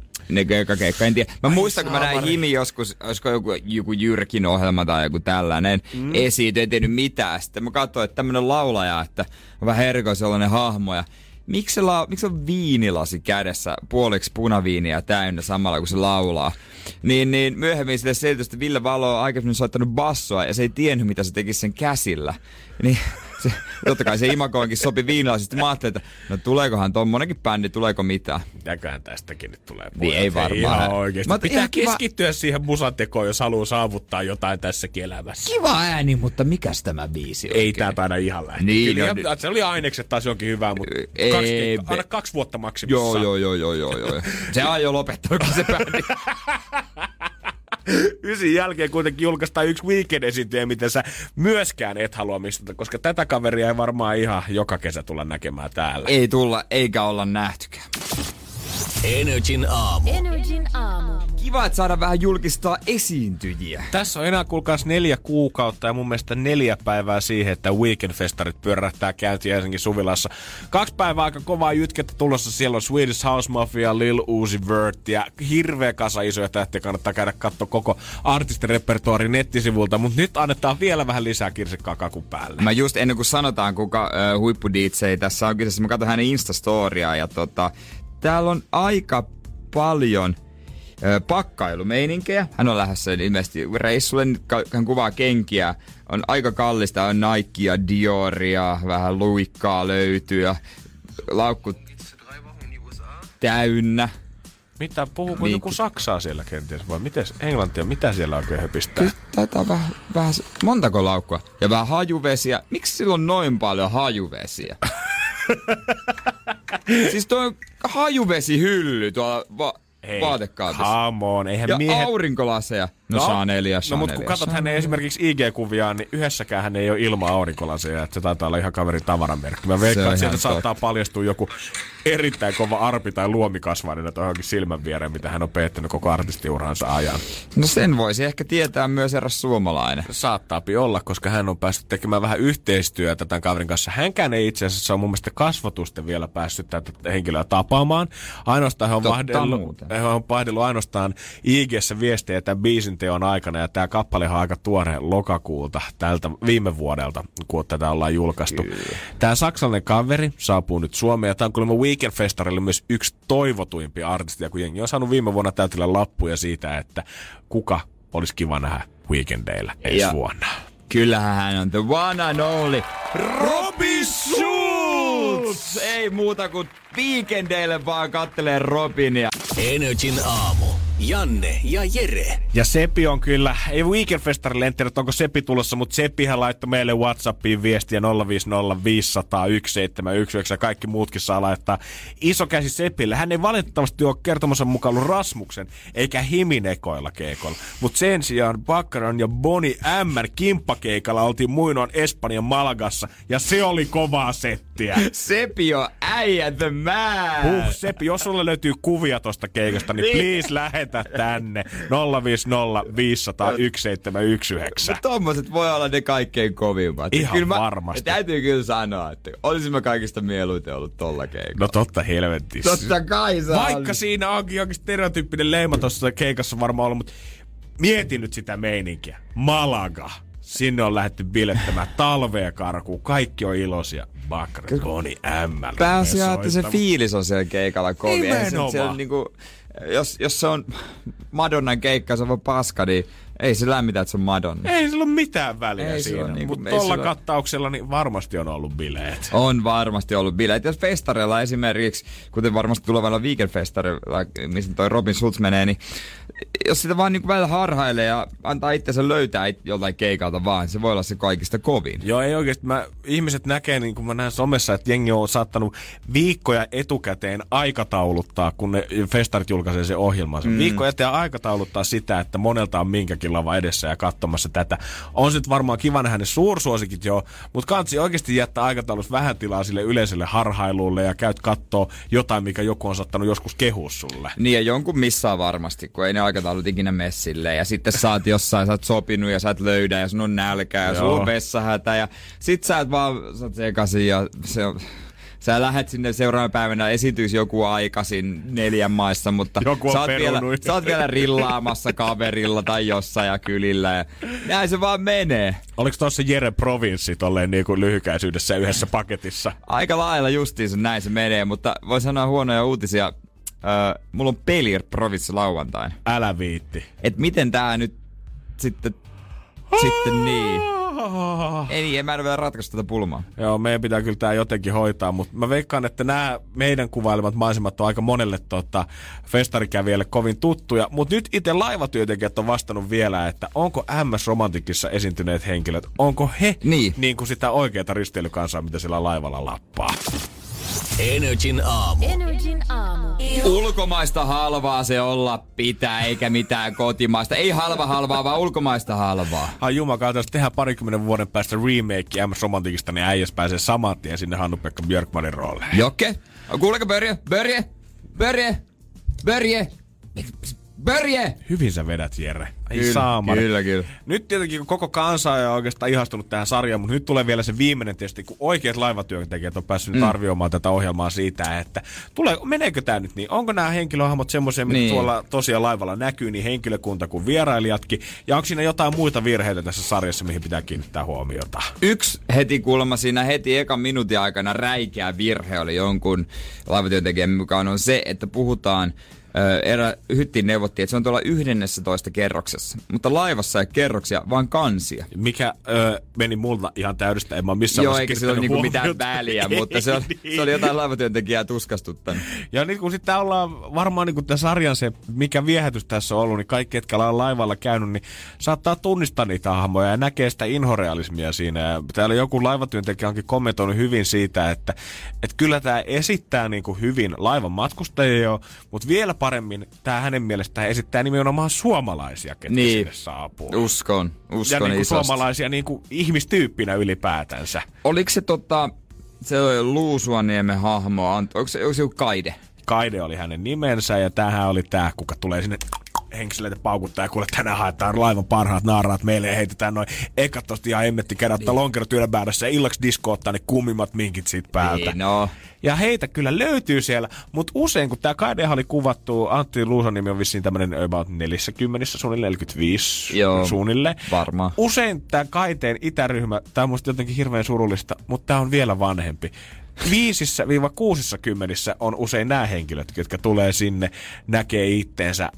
eka keikka, en tiedä. Mä muistan, kun mä näin Himi joskus, olisiko joku Jyrkin ohjelma tai joku tällainen esiinty, en tiennyt mitään. Sitten mä katsoin, että tämmönen laulaja, että on vähän erikoinen sellainen hahmo ja miksi on viinilasi kädessä puoliksi punaviiniä täynnä samalla, kun se laulaa? Niin myöhemmin sille selitystä Ville Valo on aikaisemmin soittanut bassoa ja se ei tiennyt, mitä se tekisi sen käsillä. Niin se, totta kai se imagoinkin sopi viinilasista. Mä ajattelin, että no tuleekohan tommonenkin bändi, tuleeko mitään? Mitäköhän tästäkin nyt tulee puolella? Niin ei varmaan. Ihan oikeesti. Pitää keskittyä siihen musantekoon, jos haluaa saavuttaa jotain tässäkin elämässä. Kiva ääni, mutta mikäs tämä biisi oikein? Ei tää päädä ihan lähti. Niin, se oli ainekset taas jonkin hyvää, mutta aina 2 vuotta maksimissaan. Joo. Se ajo lopettaa, kun se bändi. 9 jälkeen kuitenkin julkaistaan yksi weekend-esityjä, mitä sä myöskään et halua mistata, koska tätä kaveria ei varmaan ihan joka kesä tulla näkemään täällä. Ei tulla, eikä olla nähtykään. NRJ:n aamu. Kiva, että saadaan vähän julkistaa esiintyjiä. Tässä on enää kuulkaas 4 kuukautta ja mun mielestä 4 päivää siihen, että weekend-festarit pyörähtää käyntiin Helsingin Suvilassa. 2 päivää aika kovaa jytkettä tulossa. Siellä on Swedish House Mafia, Lil Uzi Vert ja hirveä kasa isoja tähtiä. Kannattaa käydä katsoa koko artistirepertoarin nettisivulta, mutta nyt annetaan vielä vähän lisää kirsikkaa kakun päälle. Mä just ennen kuin sanotaan, kuka huippu-DJ tässä on kyseessä, mä katson hänen Instastoriaa ja täällä on aika paljon pakkailumeininkiä. Hän on lähdössä ilmeisesti reissulle. Hän kuvaa kenkiä. On aika kallista. On Nikea, Dioria, vähän luikkaa löytyy. Ja laukku täynnä. Mitä? Puhuuko joku saksaa siellä kenties? Vai mites englantia? Mitä siellä oikein höpistää? Taitaa vähän montako laukkua? Ja vähän hajuvesiä. Miksi sillä on noin paljon hajuvesiä? Siis toi on hajuvesihylly tuolla vaatekaapissa. Come on, eihän ja miehet... aurinkolaseja. No saa neljäs. No mutta kun katsot hänen esimerkiksi IG-kuviaan, niin yhdessäkään hän ei ole ilman aurinkolaseja. Että se taitaa olla ihan kaverin tavaramerkki. Mä veikkaan, että sieltä saattaa paljastua joku erittäin kova arpi tai luomikasvainen johonkin silmän viereen, mitä hän on peittänyt koko artistiuransa ajan. No sen voisi ehkä tietää myös eräs suomalainen. Saattaapi olla, koska hän on päässyt tekemään vähän yhteistyötä tämän kaverin kanssa. Hänkään ei itse asiassa ole mun mielestä kasvatusten vielä päässyt tätä henkilöä tapaamaan. Ainoastaan hän on pahdellut ainoastaan IG-ssä viestejä tämän biisin teon aikana, ja tämä kappale on aika tuore lokakuulta tältä viime vuodelta, kun tätä ollaan julkaistu. Tämä saksalainen kaveri saapuu nyt Suomeen, ja tämä on kuulemma Weekend-festarille myös yksi toivotuimpia artisteja, kun jengi on saanut viime vuonna täytillä lappuja siitä, että kuka olisi kiva nähdä Weekendeillä ensi vuonna. Kyllähän hän on the one and only Robin Schulz! Ei muuta kuin Weekendeille vaan kattelee Robinia. NRJ:n aamu. Janne ja Jere. Ja Seppi on kyllä, ei Weekendfestarille, en tiedä, onko Seppi tulossa, mutta Seppihän laittoi meille WhatsAppiin viestiä 050501719. Kaikki muutkin saa laittaa iso käsi Sepille. Hän ei valitettavasti ole kertomansa mukaan ollut Rasmuksen, eikä Himinekoilla keikolla. Mutta sen sijaan Baccaran ja Bonnie M. kimppakeikalla oltiin muinoin Espanjan Malagassa, ja se oli kovaa settiä. Seppi on äijä the man! Seppi, jos sulle löytyy kuvia tosta keikasta, niin please lähde tänne 050501719. Tommoset voi olla ne kaikkein kovimmat. Ihan varmasti. Täytyy kyllä sanoa, että olisin mä kaikista mieluiten ollut tolla keikalla. No totta helvetissä. Totta kai se Vaikka siinä onkin jokin stereotyyppinen leima tossa keikassa varmaan ollut, mutta mieti nyt sitä meininkiä. Malaga. Sinne on lähdetty bilettämään talvea karkuun. Kaikki on iloisia. Bakkari, Boni, M. Pääasiaan, että se fiilis on siellä keikalla kovin. Nimenomaan. Jos se on Madonnan keikka, se on vaan paska, niin ei se lämmitä, että se on Madonna. Ei sillä ole mitään väliä ei siinä, niin mutta tuolla kattauksella niin varmasti on ollut bileet. On varmasti ollut bileet. Jos festareilla esimerkiksi, kuten varmasti tulevalla Weekend-festarilla, missä toi Robin Schulz menee, niin jos sitä vaan niin välillä harhailee ja antaa itsensä löytää jotain keikalta vaan, se voi olla se kaikista kovin. Joo, ei oikeasti. Ihmiset näkee, niin kun mä näen somessa, että jengi on saattanut viikkoja etukäteen aikatauluttaa, kun ne festarit julkaisee sen ohjelmansa. Viikkoja eteen aikatauluttaa sitä, että monelta on minkäkin lava edessä ja katsomassa tätä. On se nyt varmaan kiva nähdä ne suursuosikit joo, mutta kansi oikeasti jättää aikataulussa vähän tilaa sille yleiselle harhailulle ja käyt kattoo jotain, mikä joku on saattanut joskus kehua sulle. Niin ja jonkun missaa varmasti, kun ei ne aikataulut ikinä mene silleen. Ja sitten sä oot jossain, sä oot sopinut ja sä et löydä ja sun on nälkää ja sulla on vessahätä ja sit sä et vaan, sä oot sekaisin ja se on... Sä lähet sinne seuraavana päivänä, esityisi joku aikaisin 4 maissa, mutta sä oot vielä rillaamassa kaverilla tai jossain ja kylillä. Ja näin se vaan menee. Oliko tuossa Jere provinssi tolleen niin kuin lyhykäisyydessä yhdessä paketissa? Aika lailla justiinsa näin se menee, mutta voi sanoa huonoja uutisia. Mulla on Pelir-provinssi lauantaina. Älä viitti. Et miten tää nyt sitten niin... Eli en mä vielä ratkaista tätä pulmaa. Joo, meidän pitää kyllä tää jotenkin hoitaa, mutta mä veikkaan, että nämä meidän kuvailemat maisemat on aika monelle festarikävijälle kovin tuttuja. Mutta nyt itse laivatyöntekijät on vastannut vielä, että onko MS-romantikissa esiintyneet henkilöt, onko he niin kuin sitä oikeata risteilykansaa, mitä siellä laivalla lappaa. NRJ:n aamu. Ulkomaista halvaa se olla pitää, eikä mitään kotimaista. Ei halvaa, vaan ulkomaista halvaa. Ai jumakaan, jos tehdään 20 vuoden päästä remake MS-romantiikista, niin äijäs pääsee saman tien sinne Hannu-Pekka Björkmanin rooleen. Jokke? Kuuleeko Börje! Hyvin sä vedät, Jere. Kyllä. Nyt tietenkin koko kansa on oikeastaan ihastunut tähän sarjaan, mutta nyt tulee vielä se viimeinen tietysti, kun oikeat laivatyöntekijät on päässyt arvioimaan tätä ohjelmaa siitä, että meneekö tämä nyt niin? Onko nämä henkilöhahmot semmoisia, mitä tuolla tosiaan laivalla näkyy, niin henkilökunta kuin vierailijatkin? Ja onko siinä jotain muita virheitä tässä sarjassa, mihin pitää kiinnittää huomiota? Yksi heti ekan minuutin aikana räikeä virhe oli jonkun laivatyöntekijän mukaan on se, että puhutaan erä hyttiin neuvottiin, että se on tuolla 11. kerroksessa. Mutta laivassa ei kerroksia, vaan kansia. Mikä meni multa ihan täydestä, en mä missään vaiheessa kiinnittänyt huomiota. Joo, eikä sillä ole mitään väliä, mutta se oli jotain laivatyöntekijää tuskastuttanut. Ja niin kun sitten ollaan varmaan niin kun tämän sarjan se, mikä viehätys tässä on ollut, niin kaikki, ketkä ollaan laivalla käynyt, niin saattaa tunnistaa niitä hahmoja ja näkee sitä inhorealismia siinä. Ja täällä joku laivatyöntekijä onkin kommentoinut hyvin siitä, että kyllä tämä esittää niin kuin hyvin laivan matkustajia jo, mutta vielä paremmin tämä hänen mielestään esittää nimenomaan suomalaisia, ketkä niin sinne saapuu. Uskon ja niin kuin suomalaisia niin kuin ihmistyyppinä ylipäätänsä. Oliko se se oli Luusuaniemen hahmo, onko se joku Kaide? Kaide oli hänen nimensä ja tämähän oli tämä, kuka tulee sinne henkselöitä paukuttaa ja kuule tänään haetaan laivan parhaat naaraat meille ja heitetään noin ekat tosta ihan emmetti kerrottaa lonkerot yläpäädässä ja illaksi diskoottaa ne kummimmat minkit siitä päältä. Niin, no. Ja heitä kyllä löytyy siellä, mutta usein kun tää Kaidehan oli kuvattu, Antti Luuson nimi on vissiin tämmönen about 40, suunnilleen 45 suunnilleen. Varmaan. Usein tää Kaiteen itäryhmä, tää on musta jotenkin hirveän surullista, mutta tää on vielä vanhempi. 5-60 on usein nämä henkilöt, jotka tulee sinne, näkee itteensä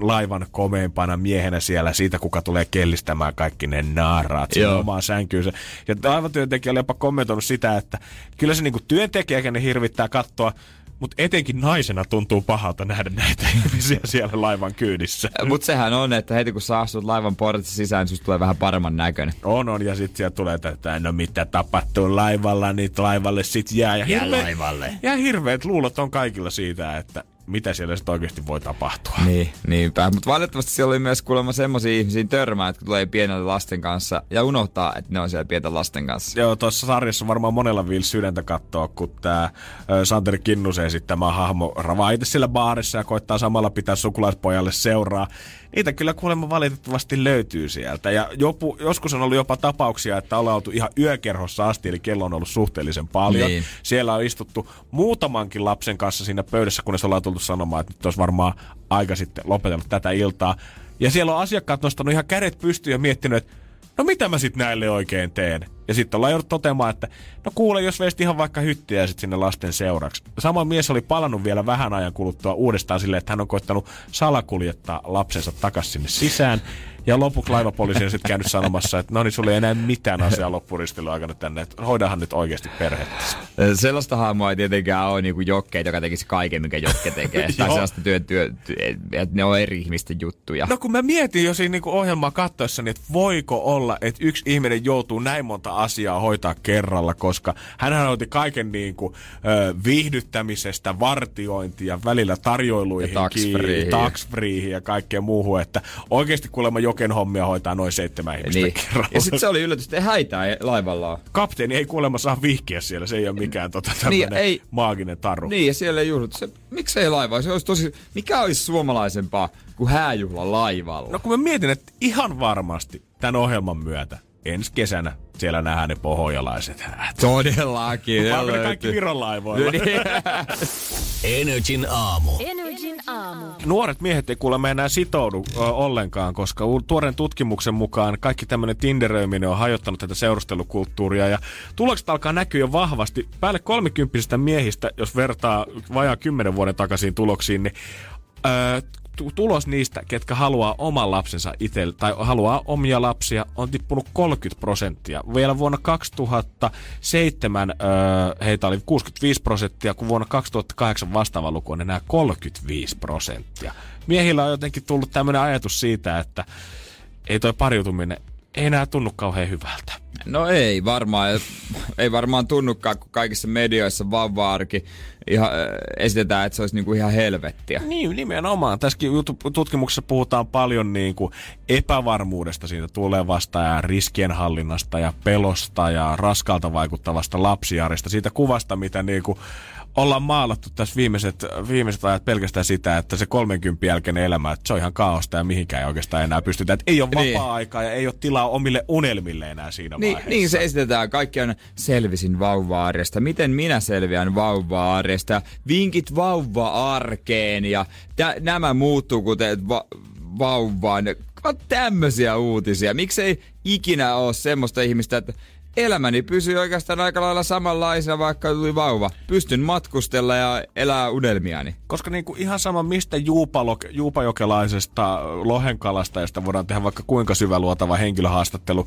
laivan komeimpana miehenä siellä siitä, kuka tulee kellistämään kaikki ne naaraat sinne omaan sänkyynsä. Ja laivatyöntekijä oli jopa kommentoinut sitä, että kyllä se niinku työntekijäkin hirvittää katsoa, mutta etenkin naisena tuntuu pahalta nähdä näitä ihmisiä siellä laivan kyydissä. Mutta sehän on, että heti kun sä astut laivan portit sisään, susta tulee vähän paremman näköinen. On, ja sit siellä tulee tätä, no mitä tapahtuu laivalla, niin laivalle sit jää. Ja hirveet luulot on kaikilla siitä, että mitä siellä sit oikeesti voi tapahtua. Niin, niinpä. Mutta valitettavasti siellä oli myös kuulemma semmosia ihmisiä törmää, jotka tulee pienellä lasten kanssa ja unohtaa, että ne on siellä pienten lasten kanssa. Joo, tuossa sarjassa varmaan monella viil sydäntä kattoo, kun tää Santeri Kinnusen esittämä hahmo ravaa itse siellä baarissa ja koittaa samalla pitää sukulaispojalle seuraa. Niitä kyllä kuulemma valitettavasti löytyy sieltä. Ja joskus on ollut jopa tapauksia, että ollaan oltu ihan yökerhossa asti, eli kello on ollut suhteellisen paljon. Niin. Siellä on istuttu muutamankin lapsen kanssa siinä pöydässä, kunnes ollaan tultu sanomaan, että nyt olisi varmaan aika sitten lopetellut tätä iltaa. Ja siellä on asiakkaat nostanut ihan kädet pystyyn ja miettinyt, että no mitä mä sitten näille oikein teen? Ja sitten ollaan joudut toteamaan, että no kuule, jos veist ihan vaikka hyttiä sit sinne lasten seuraksi. Sama mies oli palannut vielä vähän ajan kuluttua uudestaan silleen, että hän on koittanut salakuljettaa lapsensa takaisin sinne sisään. Ja lopuksi laivapoliisi on sitten käynyt sanomassa, että no niin, sulla ei enää mitään asiaa loppuristelyn aikana tänne, että hoidahan nyt oikeasti perhettäsi. Sellaista hahmoa ei tietenkään ole niin kuin jokkeita, joka tekisi kaiken, mikä jokke tekee. Tai sellaista että ne on eri ihmisten juttuja. No kun mä mietin jo siinä niin kuin ohjelmaa katsoessani, että voiko olla, että yksi ihminen joutuu näin monta asiaa hoitaa kerralla, koska hänhän hoiti kaiken niin kuin viihdyttämisestä, vartiointia, välillä tarjoiluihin, tax-freeihin ja kaikkeen muuhun, että oikeasti kuulemma joken hommia hoitaa noin 7 ihmistä kerralla. Ja sitten se oli yllätys, että ei häitää laivallaan. Kapteeni ei kuulemma saa vihkiä siellä, se ei ole mikään tämmöinen maaginen taru. Niin, ja siellä ei juhlut. Miksei laivaa? Se olisi tosi, mikä olisi suomalaisempaa kuin hääjuhla laivalla? No kun mä mietin, että ihan varmasti tämän ohjelman myötä ensi kesänä siellä nähdään ne pohjojalaiset häät. Todellakin. Vaan ne kaikki Viron laivoilla. NRJ:n aamu. Nuoret miehet ei kuulemma enää sitoudu ollenkaan, koska tuoreen tutkimuksen mukaan kaikki tämmöinen tinderöiminen on hajottanut tätä seurustelukulttuuria. Ja tulokset alkaa näkyä jo vahvasti. Päälle 30 miehistä, jos vertaa vajaa 10 vuoden takaisin tuloksiin, niin tulos niistä, ketkä haluaa oman lapsensa itselle tai haluaa omia lapsia, on tippunut 30%. Vielä vuonna 2007 heitä oli 65%, kun vuonna 2008 vastaava luku on enää 35%. Miehillä on jotenkin tullut tämmöinen ajatus siitä, että ei toi pariutuminen ei enää tunnu kauhean hyvältä. No ei varmaan. Ei varmaan tunnukaan, kun kaikissa medioissa vauva-arki ihan esitetään, että se olisi niinku ihan helvettiä. Niin, nimenomaan. Tässäkin tutkimuksessa puhutaan paljon niinku epävarmuudesta siitä tulevasta ja riskienhallinnasta ja pelosta ja raskaalta vaikuttavasta lapsiarista. Siitä kuvasta, mitä niinku ollaan maalattu tässä viimeiset ajat pelkästään sitä, että se 30 jälkeinen elämä, että se on ihan kaaosta ja mihinkään ei oikeastaan enää pystytä. Että ei ole vapaa-aikaa ja ei ole tilaa omille unelmille enää siinä vaiheessa. Niin se esitetään. Kaikki on selvisin vauva-arjesta. Miten minä selviän vauva-arjesta? Vinkit vauva-arkeen ja nämä muuttuu kuten vauvaan. Tämmöisiä uutisia. Miksei ikinä ole semmoista ihmistä, että elämäni pysyy oikeastaan aika lailla samanlaisena, vaikka tuli vauva. Pystyn matkustella ja elää unelmiani. Koska niinku ihan sama mistä juupajokelaisesta lohenkalastajasta voidaan tehdä vaikka kuinka syväluotava henkilöhaastattelu.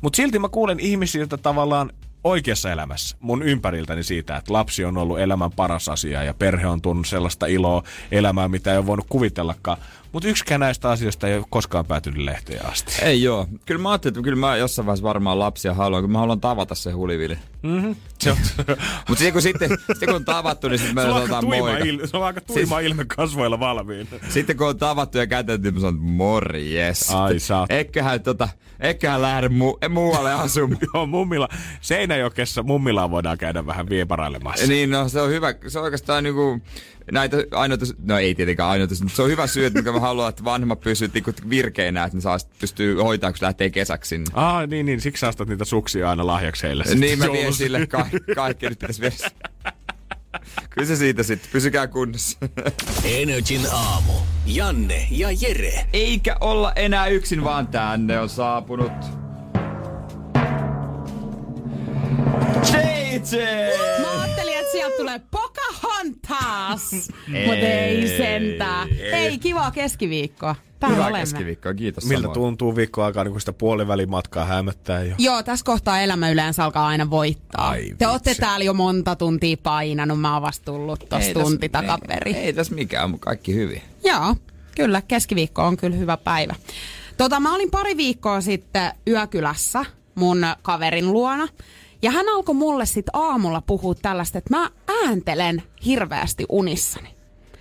Mutta silti mä kuulen ihmisiltä tavallaan oikeassa elämässä mun ympäriltäni siitä, että lapsi on ollut elämän paras asia ja perhe on tuonut sellaista iloa elämää, mitä ei ole voinut kuvitellakaan. Mutta yksikään näistä asioista ei ole koskaan päätynyt lehteen asti. Ei joo. Kyllä mä ajattelin, että kyllä mä jossain vaiheessa varmaan lapsia haluan, kun mä haluan tavata se hulivili. Mm-hmm. Mutta sitten kun on tavattu, niin sitten me sanotaan moika. Se on aika tuima ilme kasvoilla valmiin. Sitten kun on tavattu ja käytetty, niin mä sanon, morjes. Ai saa. Eiköhän lähde muualle asumaan. Joo, mummilla. Seinäjokessa mummillaan voidaan käydä vähän vieparailemassa. Niin, no se on hyvä. Se on oikeastaan niinku... Näitä ainoita, no ei tietenkään ainoita, mutta se on hyvä syy, että mä haluan, että vanhemmat pysyvät virkeinä, että ne saa pystyy hoitaa, kun lähtee kesäksi sinne. Ah, niin, siksi sä astat niitä suksia aina lahjaksi heille. Niin, mä vien sille kaikki, nyt pitäisi viedä. Kyllä se siitä sitten, pysykää kunnossa. NRJ:n aamu. Janne ja Jere. Eikä olla enää yksin, vaan tänne on saapunut... JJ! Mä ajattelin, että sieltä tulee Pocahontas, mutta ei sentään. Hei, kivaa keskiviikkoa. Hyvää keskiviikkoa, kiitos. Miltä samoin tuntuu viikkoa aikaa, niin kun sitä puolivälimatkaa hämöttää jo? Joo, tässä kohtaa elämä yleensä alkaa aina voittaa. Ai, te ootte täällä jo monta tuntia painanut, mä oon vasta tullut tossa tunti takaperi. Ei tässä mikään, mutta kaikki hyvin. Joo, kyllä, keskiviikko on kyllä hyvä päivä. Mä olin pari viikkoa sitten yökylässä mun kaverin luona. Ja hän alkoi mulle sit aamulla puhua tällaista, että mä ääntelen hirveästi unissani.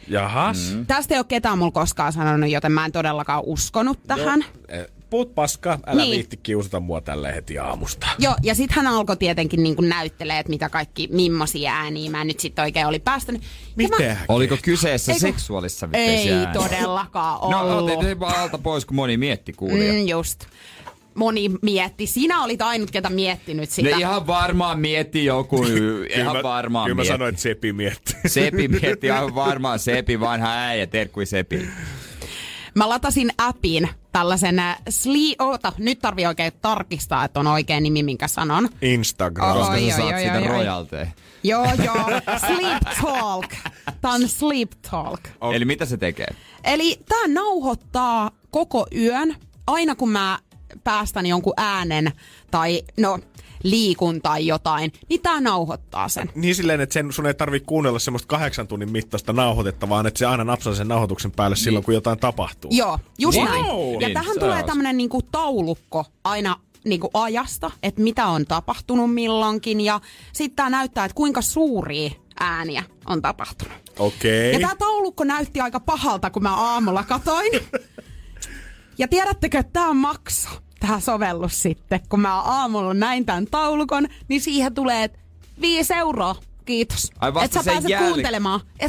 Jahas. Tästä ei ole ketään mulla koskaan sanonut, joten mä en todellakaan uskonut tähän. No, puhut paskaa, älä viitti kiusata mua tällä heti aamusta. Joo, ja sit hän alkoi tietenkin niinku näyttelee, että mitä kaikki, millaisia ääniä mä nyt sit oikein olin päästänyt. Mitä? Oliko kyseessä seksuaalissävitteisiä ääniä? Ei todellakaan ollut. No, otin alta pois, kun moni mietti kuulia. Just. Moni mietti. Sinä olit ainut, ketä miettinyt sitä. Ne ihan varmaan mietti joku. Kyllä mä sanoin, että Sepi mietti. Sepi mietti, ihan varmaan Sepi, vanha äijä, terkkui Sepi. Mä latasin appin tällaisen nyt tarvii oikein tarkistaa, että on oikein nimi, minkä sanon. Instagram. Koska sä saat siitä rojalteen. Joo. Sleep Talk. Tää on Sleep Talk. Okay. Eli mitä se tekee? Eli tää nauhoittaa koko yön, aina kun mä päästän jonkun äänen tai liikun tai jotain, niin tää nauhoittaa sen. Niin silleen, että sun ei tarvitse kuunnella semmoista 8 tunnin mittaista nauhoitetta, vaan että se aina napsaa sen nauhoituksen päälle silloin, kun jotain tapahtuu. Joo, just näin. Ja tähän tulee tämmönen niinku taulukko aina niinku ajasta, että mitä on tapahtunut milloinkin, ja sit tää näyttää, että kuinka suuria ääniä on tapahtunut. Okei. Ja tää taulukko näytti aika pahalta, kun mä aamulla katoin. Ja tiedättekö, että tämä makso, tämä sovellus sitten, kun mä aamulla näin tämän taulukon, niin siihen tulee, että 5 euroa, kiitos. Että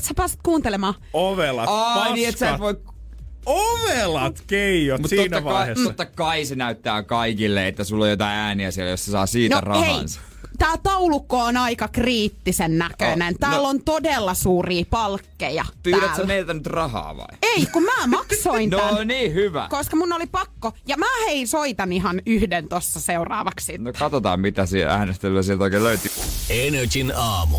sä pääset kuuntelemaan. Ovelat, paskat. Niin, et sä et voi... Ovelat keijot mut siinä vaiheessa. Mutta kai se näyttää kaikille, että sulla on jotain ääniä siellä, jos saa siitä rahansa. Hei. Tää taulukko on aika kriittisen näköinen. Täällä on todella suuria palkkeja. Pyydät sä meiltä nyt rahaa vai? Ei, kun mä maksoin tän. No niin, hyvä. Koska mun oli pakko. Ja mä soitan ihan yhden tossa seuraavaksi. No katsotaan, mitä siellä äänestelyä sieltä oikein löytyy. NRJ:n aamu.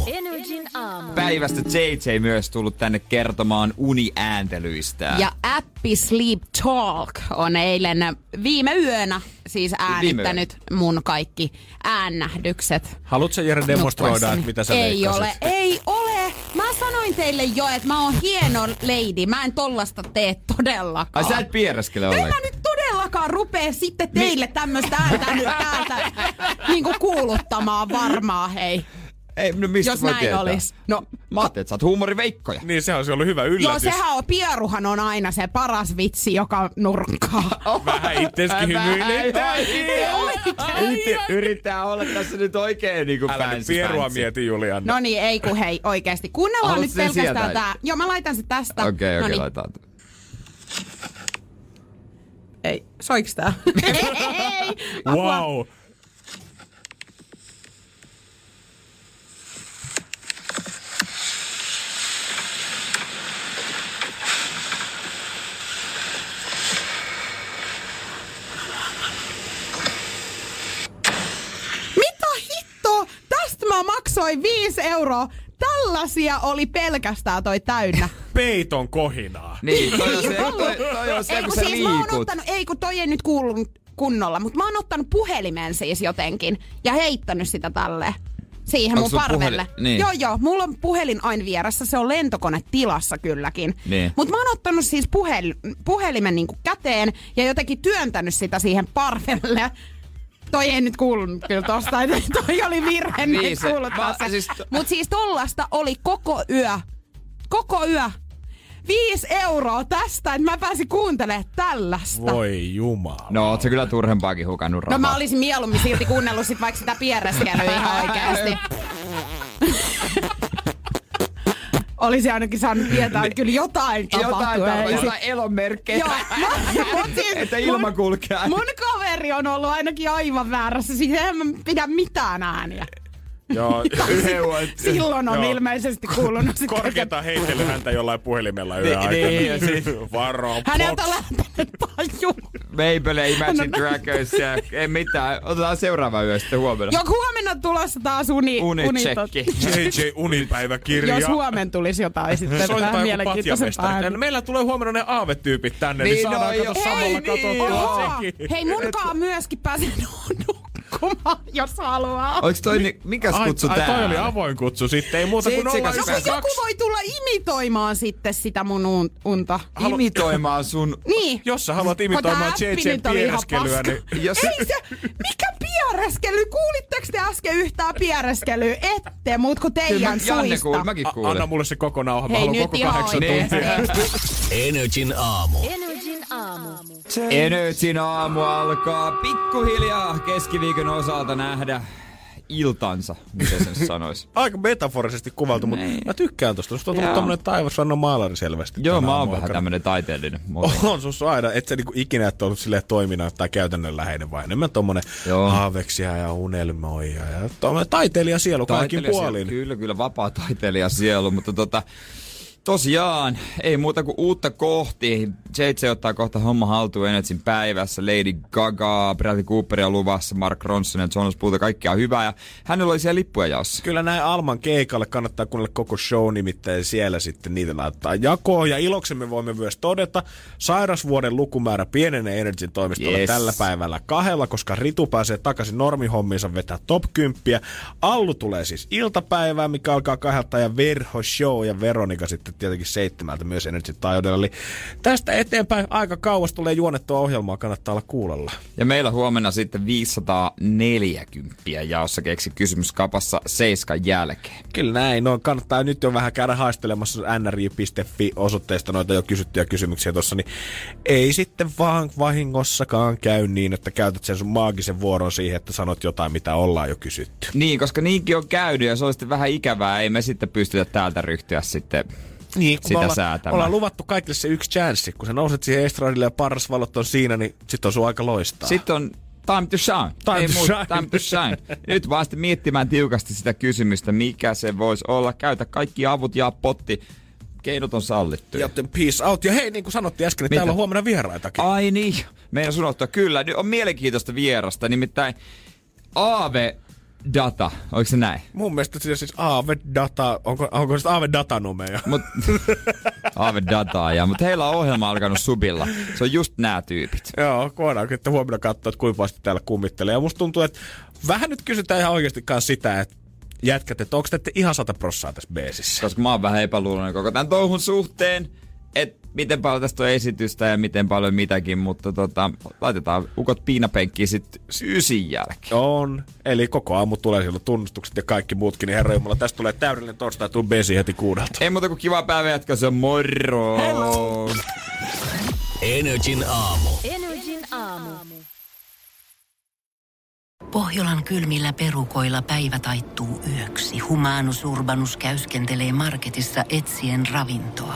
Päivästä JJ myös tullut tänne kertomaan uniääntelyistään. Ja appi Sleep Talk on eilen viime yönä siis äänittänyt mun kaikki äännähdykset. Haluatko Jere demonstroida, että mitä sä leikkasit? Ei ole. Mä sanoin teille jo, että mä oon hieno lady. Mä en tollasta tee todellakaan. Ai sä et piereskele ole. En mä nyt todellakaan rupee sitten teille tämmöstä ääntä niinku kuuluttamaan varmaan, hei. Ei, no mistä jos näin olisi. No, mä ajattelin, että sä oot huumoriveikkoja. Niin, sehän olisi ollut hyvä yllätys. Joo, sehän on, pieruhan on aina se paras vitsi, joka nurkkaa. Vähän itseskin hymyilytään. Yrittää olla tässä nyt oikein niin kuin älä nyt pierua mieti, Julianna. No niin, ei kun hei, oikeesti. Kuunnellaan nyt pelkästään tää. Joo, mä laitan se tästä. Okei, laitaan. Ei, soiks tää? Ei. Wow. maksoi 5 euroa. Tällaisia oli pelkästään toi täynnä. Peiton kohinaa. Niin, toi on se, kun sä siis liikut. Ei kun toi ei nyt kuulu kunnolla, mutta mä oon ottanut puhelimen siis jotenkin ja heittänyt sitä tälleen. Siihen onko mun parvelle. Niin. Joo, mulla on puhelin aina vieressä, se on lentokone tilassa kylläkin. Niin. Mut mä oon ottanut siis puhelimen niinku käteen ja jotenkin työntänyt sitä siihen parvelle. Toi ei nyt kuulunut kyllä tosta, toi oli virhe, niin kuuluttaa siis mut siis tollasta oli koko yö. 5 euroa tästä, että mä pääsin kuuntelemaan tällaista. Voi jumala. No oot sä kyllä turhempaakin hukannut rahaa. No mä olisin mieluummin silti kuunnellut sit vaikka sitä pierreskelyä ihan oikeesti. Olisi ainakin saanut tietää, että kyllä jotain tapahtuu. Jotain elonmerkkejä. Että ilma kulkee. Mun kaveri on ollut ainakin aivan väärässä, siis en mä pidä mitään ääniä. Joo, silloin on ilmeisesti kuulunut sitten. Korkeinta heittely häntä jollain puhelimella yö aikana. Niin, siis. Varo, box. Häneltä lähtenyt tajun. Maybelline, Imagine Dragons ja ei mitään. Otetaan seuraava yö sitten huomenna. Joo, huomenna tulossa taas unitsekki. JJ unipäiväkirja. Jos huomen tulisi jotain sitten. Soitetaan joku patjamestari. Meillä tulee huomenna ne aavetyypit tänne, niin saadaan kato samalla katsotaan sekin. Hei, munkaan myöskin pääsen nukkumaan, jos haluaa. Oiks toi mikä kutsu tää? Toi oli avoin kutsu sitten, ei muuta kuin 0-2. Joku voi tulla imitoimaan sitten sitä mun unta. Imitoimaan sun? Niin. Jos sä haluat imitoimaan JJ:n piereskelyä, niin... Ei se... Mikä piereskely? Kuulitteko te äsken yhtään piereskelyä? Ette, muut kuin teidän suista. Janne kuulin, mäkin kuulin. Anna mulle se koko nauha, mä haluan koko 8 tuntia. NRJ:n aamu. NRJ:n aamu alkaa pikkuhiljaa keskiviikon osalta nähdä iltansa, miten sen sanois. Aika metaforisesti kuvaltu, mutta mä tykkään tosta. Susta on tullut tommonen taivasrannan maalari selvästi. Joo, mä oon vähän tämmönen taiteellinen. On sus aina, et sä niinku ikinä et ollut silleen toiminnan tai käytännönläheinen, vaan enemmän tommonen haaveksija ja unelmoija. Ja tommonen taiteilijasielu kaikin puolin. Kyllä, vapaa taiteilijasielu, mutta tosiaan, ei muuta kuin uutta kohti. JJ ottaa kohta homma haltuun NRJ:n päivässä. Lady Gaga, Bradley Cooperia luvassa, Mark Ronson ja Jonas Puuta, kaikkea hyvää. Ja hänellä oli siellä lippuja jaossa. Kyllä näin Alman keikalle kannattaa kuunnella koko show, nimittäin siellä sitten niitä laittaa jakoon. Ja iloksemme voimme myös todeta, sairasvuoden lukumäärä pienenee NRJ:n toimistolla tällä päivällä 2, koska Ritu pääsee takaisin normihommiinsa vetää top 10. Allu tulee siis iltapäivää, mikä alkaa 2, ja Verho Show ja Veronika sitten tietenkin 7 myös NRJ:n taajuudella. Eli tästä eteenpäin aika kauas tulee juonettua ohjelmaa, kannattaa olla kuulolla. Ja meillä huomenna sitten 540 jaossa keksi kysymyskapassa 7 jälkeen. Kyllä näin, no kannattaa nyt jo vähän käydä haistelemassa nrj.fi osoitteesta noita jo kysyttyjä kysymyksiä tossa, niin ei sitten vaan vahingossakaan käy niin, että käytät sen sun maagisen vuoron siihen, että sanot jotain, mitä ollaan jo kysytty. Niin, koska niinkin on käynyt ja se on sitten vähän ikävää, ei me sitten pystytä täältä ryhtyä sitten... Niin, kun ollaan luvattu kaikille se yksi chanssi. Kun sä nouset siihen estradille ja parasvalot on siinä, niin sit on sun aika loistaa. Sitten on time to shine. Time to shine. Nyt vaan sitten miettimään tiukasti sitä kysymystä, mikä se voisi olla. Käytä kaikki avut ja potti. Keinot on sallittu. Joten peace out. Ja hei, niin kuin sanottiin äsken, niin täällä on huomenna vieraitakin. Ai niin. Meidän sunottua kyllä. Nyt on mielenkiintoista vierasta. Nimittäin Aave... Data, oliko se näin? Mun mielestä siis Aave Data, onko se Aave Data numero? Aave Dataa, ja, mutta heillä on ohjelma alkanut subilla. Se on just nää tyypit. Joo, kohdaan, että huomenna katsoo, että kuinka vasta täällä kummittelee. Ja musta tuntuu, että vähän nyt kysytään ihan oikeasti sitä, että jätkät, että onko te ihan 100% tässä biisissä? Koska mä oon vähän epäluuloinen koko tämän touhun suhteen, että miten paljon tästä on esitystä ja miten paljon mitäkin, mutta laitetaan ukot piinapenkkiin sitten 9 jälkeen. On. Eli koko aamu tulee silloin tunnustukset ja kaikki muutkin, niin herra jumala, tästä tulee täydellinen torstai, tuu besi heti 6:00. Ei muuta kuin kivaa päivää jatkaa, se on moro! Hello! NRJ:n aamu. NRJ:n aamu. Pohjolan kylmillä perukoilla päivä taittuu yöksi. Humanus Urbanus käyskentelee marketissa etsien ravintoa.